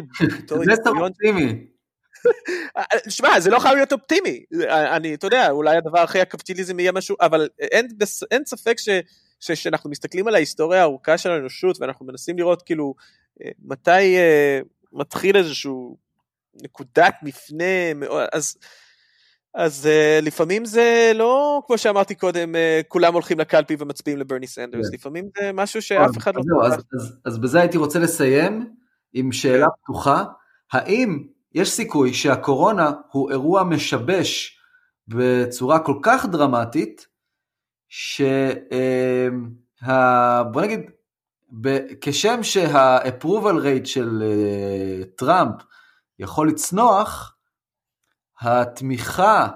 זה סטרימי. שמע, זה לא חייב להיות אופטימי, אני, אתה יודע, אולי הדבר אחרי הקפיטליזם יהיה משהו, אבל אין ספק שאנחנו מסתכלים על ההיסטוריה הארוכה של האנושות, ואנחנו מנסים לראות כאילו, מתי מתחיל איזשהו נקודת מפנה, אז לפעמים זה לא, כמו שאמרתי קודם, כולם הולכים לקלפי ומצביעים לברני סנדרס, לפעמים זה משהו שאף אחד לא... אז בזה הייתי רוצה לסיים, עם שאלה פתוחה, האם... יש סיכוי שהקורונה הוא אירוע משבש בצורה כל כך דרמטית, בוא נגיד, כשם שה-approval rate של טראמפ יכול לצנוח, התמיכה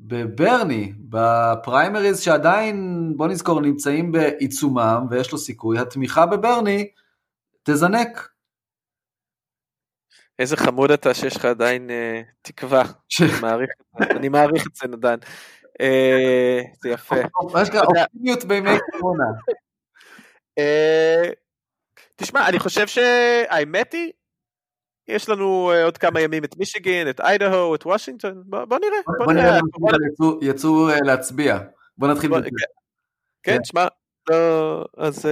בברני, בפריימריז שעדיין, בוא נזכור, נמצאים בעיצומם ויש לו סיכוי, התמיכה בברני תזנק. איזה חמוד אתה שיש לך עדיין תקווה, אני מעריך את זה נדן, זה יפה. מה שקרה, אופטימיות בימי קורונה. תשמע, אני חושב שהאמת היא, יש לנו עוד כמה ימים את מישיגן, את איידהו, את וושינגטון, בוא נראה. בוא נראה, יצאו להצביע, בוא נתחיל בזה. כן, תשמע, אז...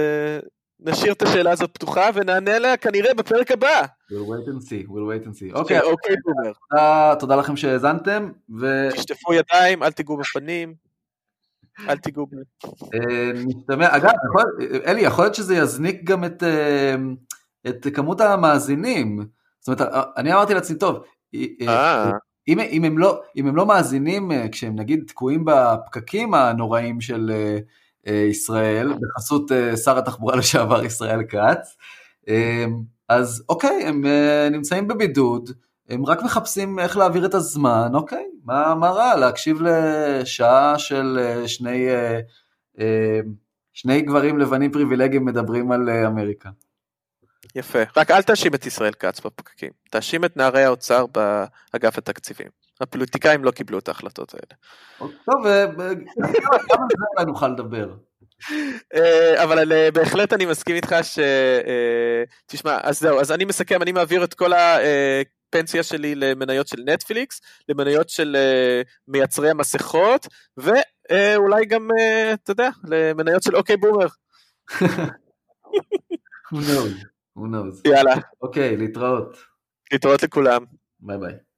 נשאיר את השאלה הזאת פתוחה, ונענה לה כנראה בפרק הבא. We'll wait and see. אוקיי, תודה לכם שהאזנתם, תשטפו ידיים, אל תיגעו בפנים, אל תיגעו נשתמע, אגב, אלי, יכול להיות שזה יזניק גם את כמות המאזינים, זאת אומרת, אני אמרתי לעצמי, טוב, אם הם לא מאזינים, כשהם נגיד תקועים בפקקים הנוראים של... ישראל, בחסות שר התחבורה לשעבר ישראל כץ, אז אוקיי, הם נמצאים בבידוד, הם רק מחפשים איך להעביר את הזמן, אוקיי, מה רע? להקשיב לשעה של שני גברים לבנים פריבילגיים מדברים על אמריקה. יפה, רק אל תאשים את ישראל כץ בפקקים, תאשים את נערי האוצר באגף התקציבים. הפוליטיקאים לא קיבלו את ההחלטות האלה. טוב, גם על זה אולי נוכל לדבר. אבל בהחלט אני מסכים איתך תשמע, אז זהו, אז אני מסכם, אני מעביר את כל הפנסיה שלי למניות של נטפליקס, למניות של מייצרי המסכות, ואולי גם, אתה יודע, למניות של אוקיי בומר. הוא נאוז. יאללה. אוקיי, להתראות. להתראות לכולם. ביי ביי.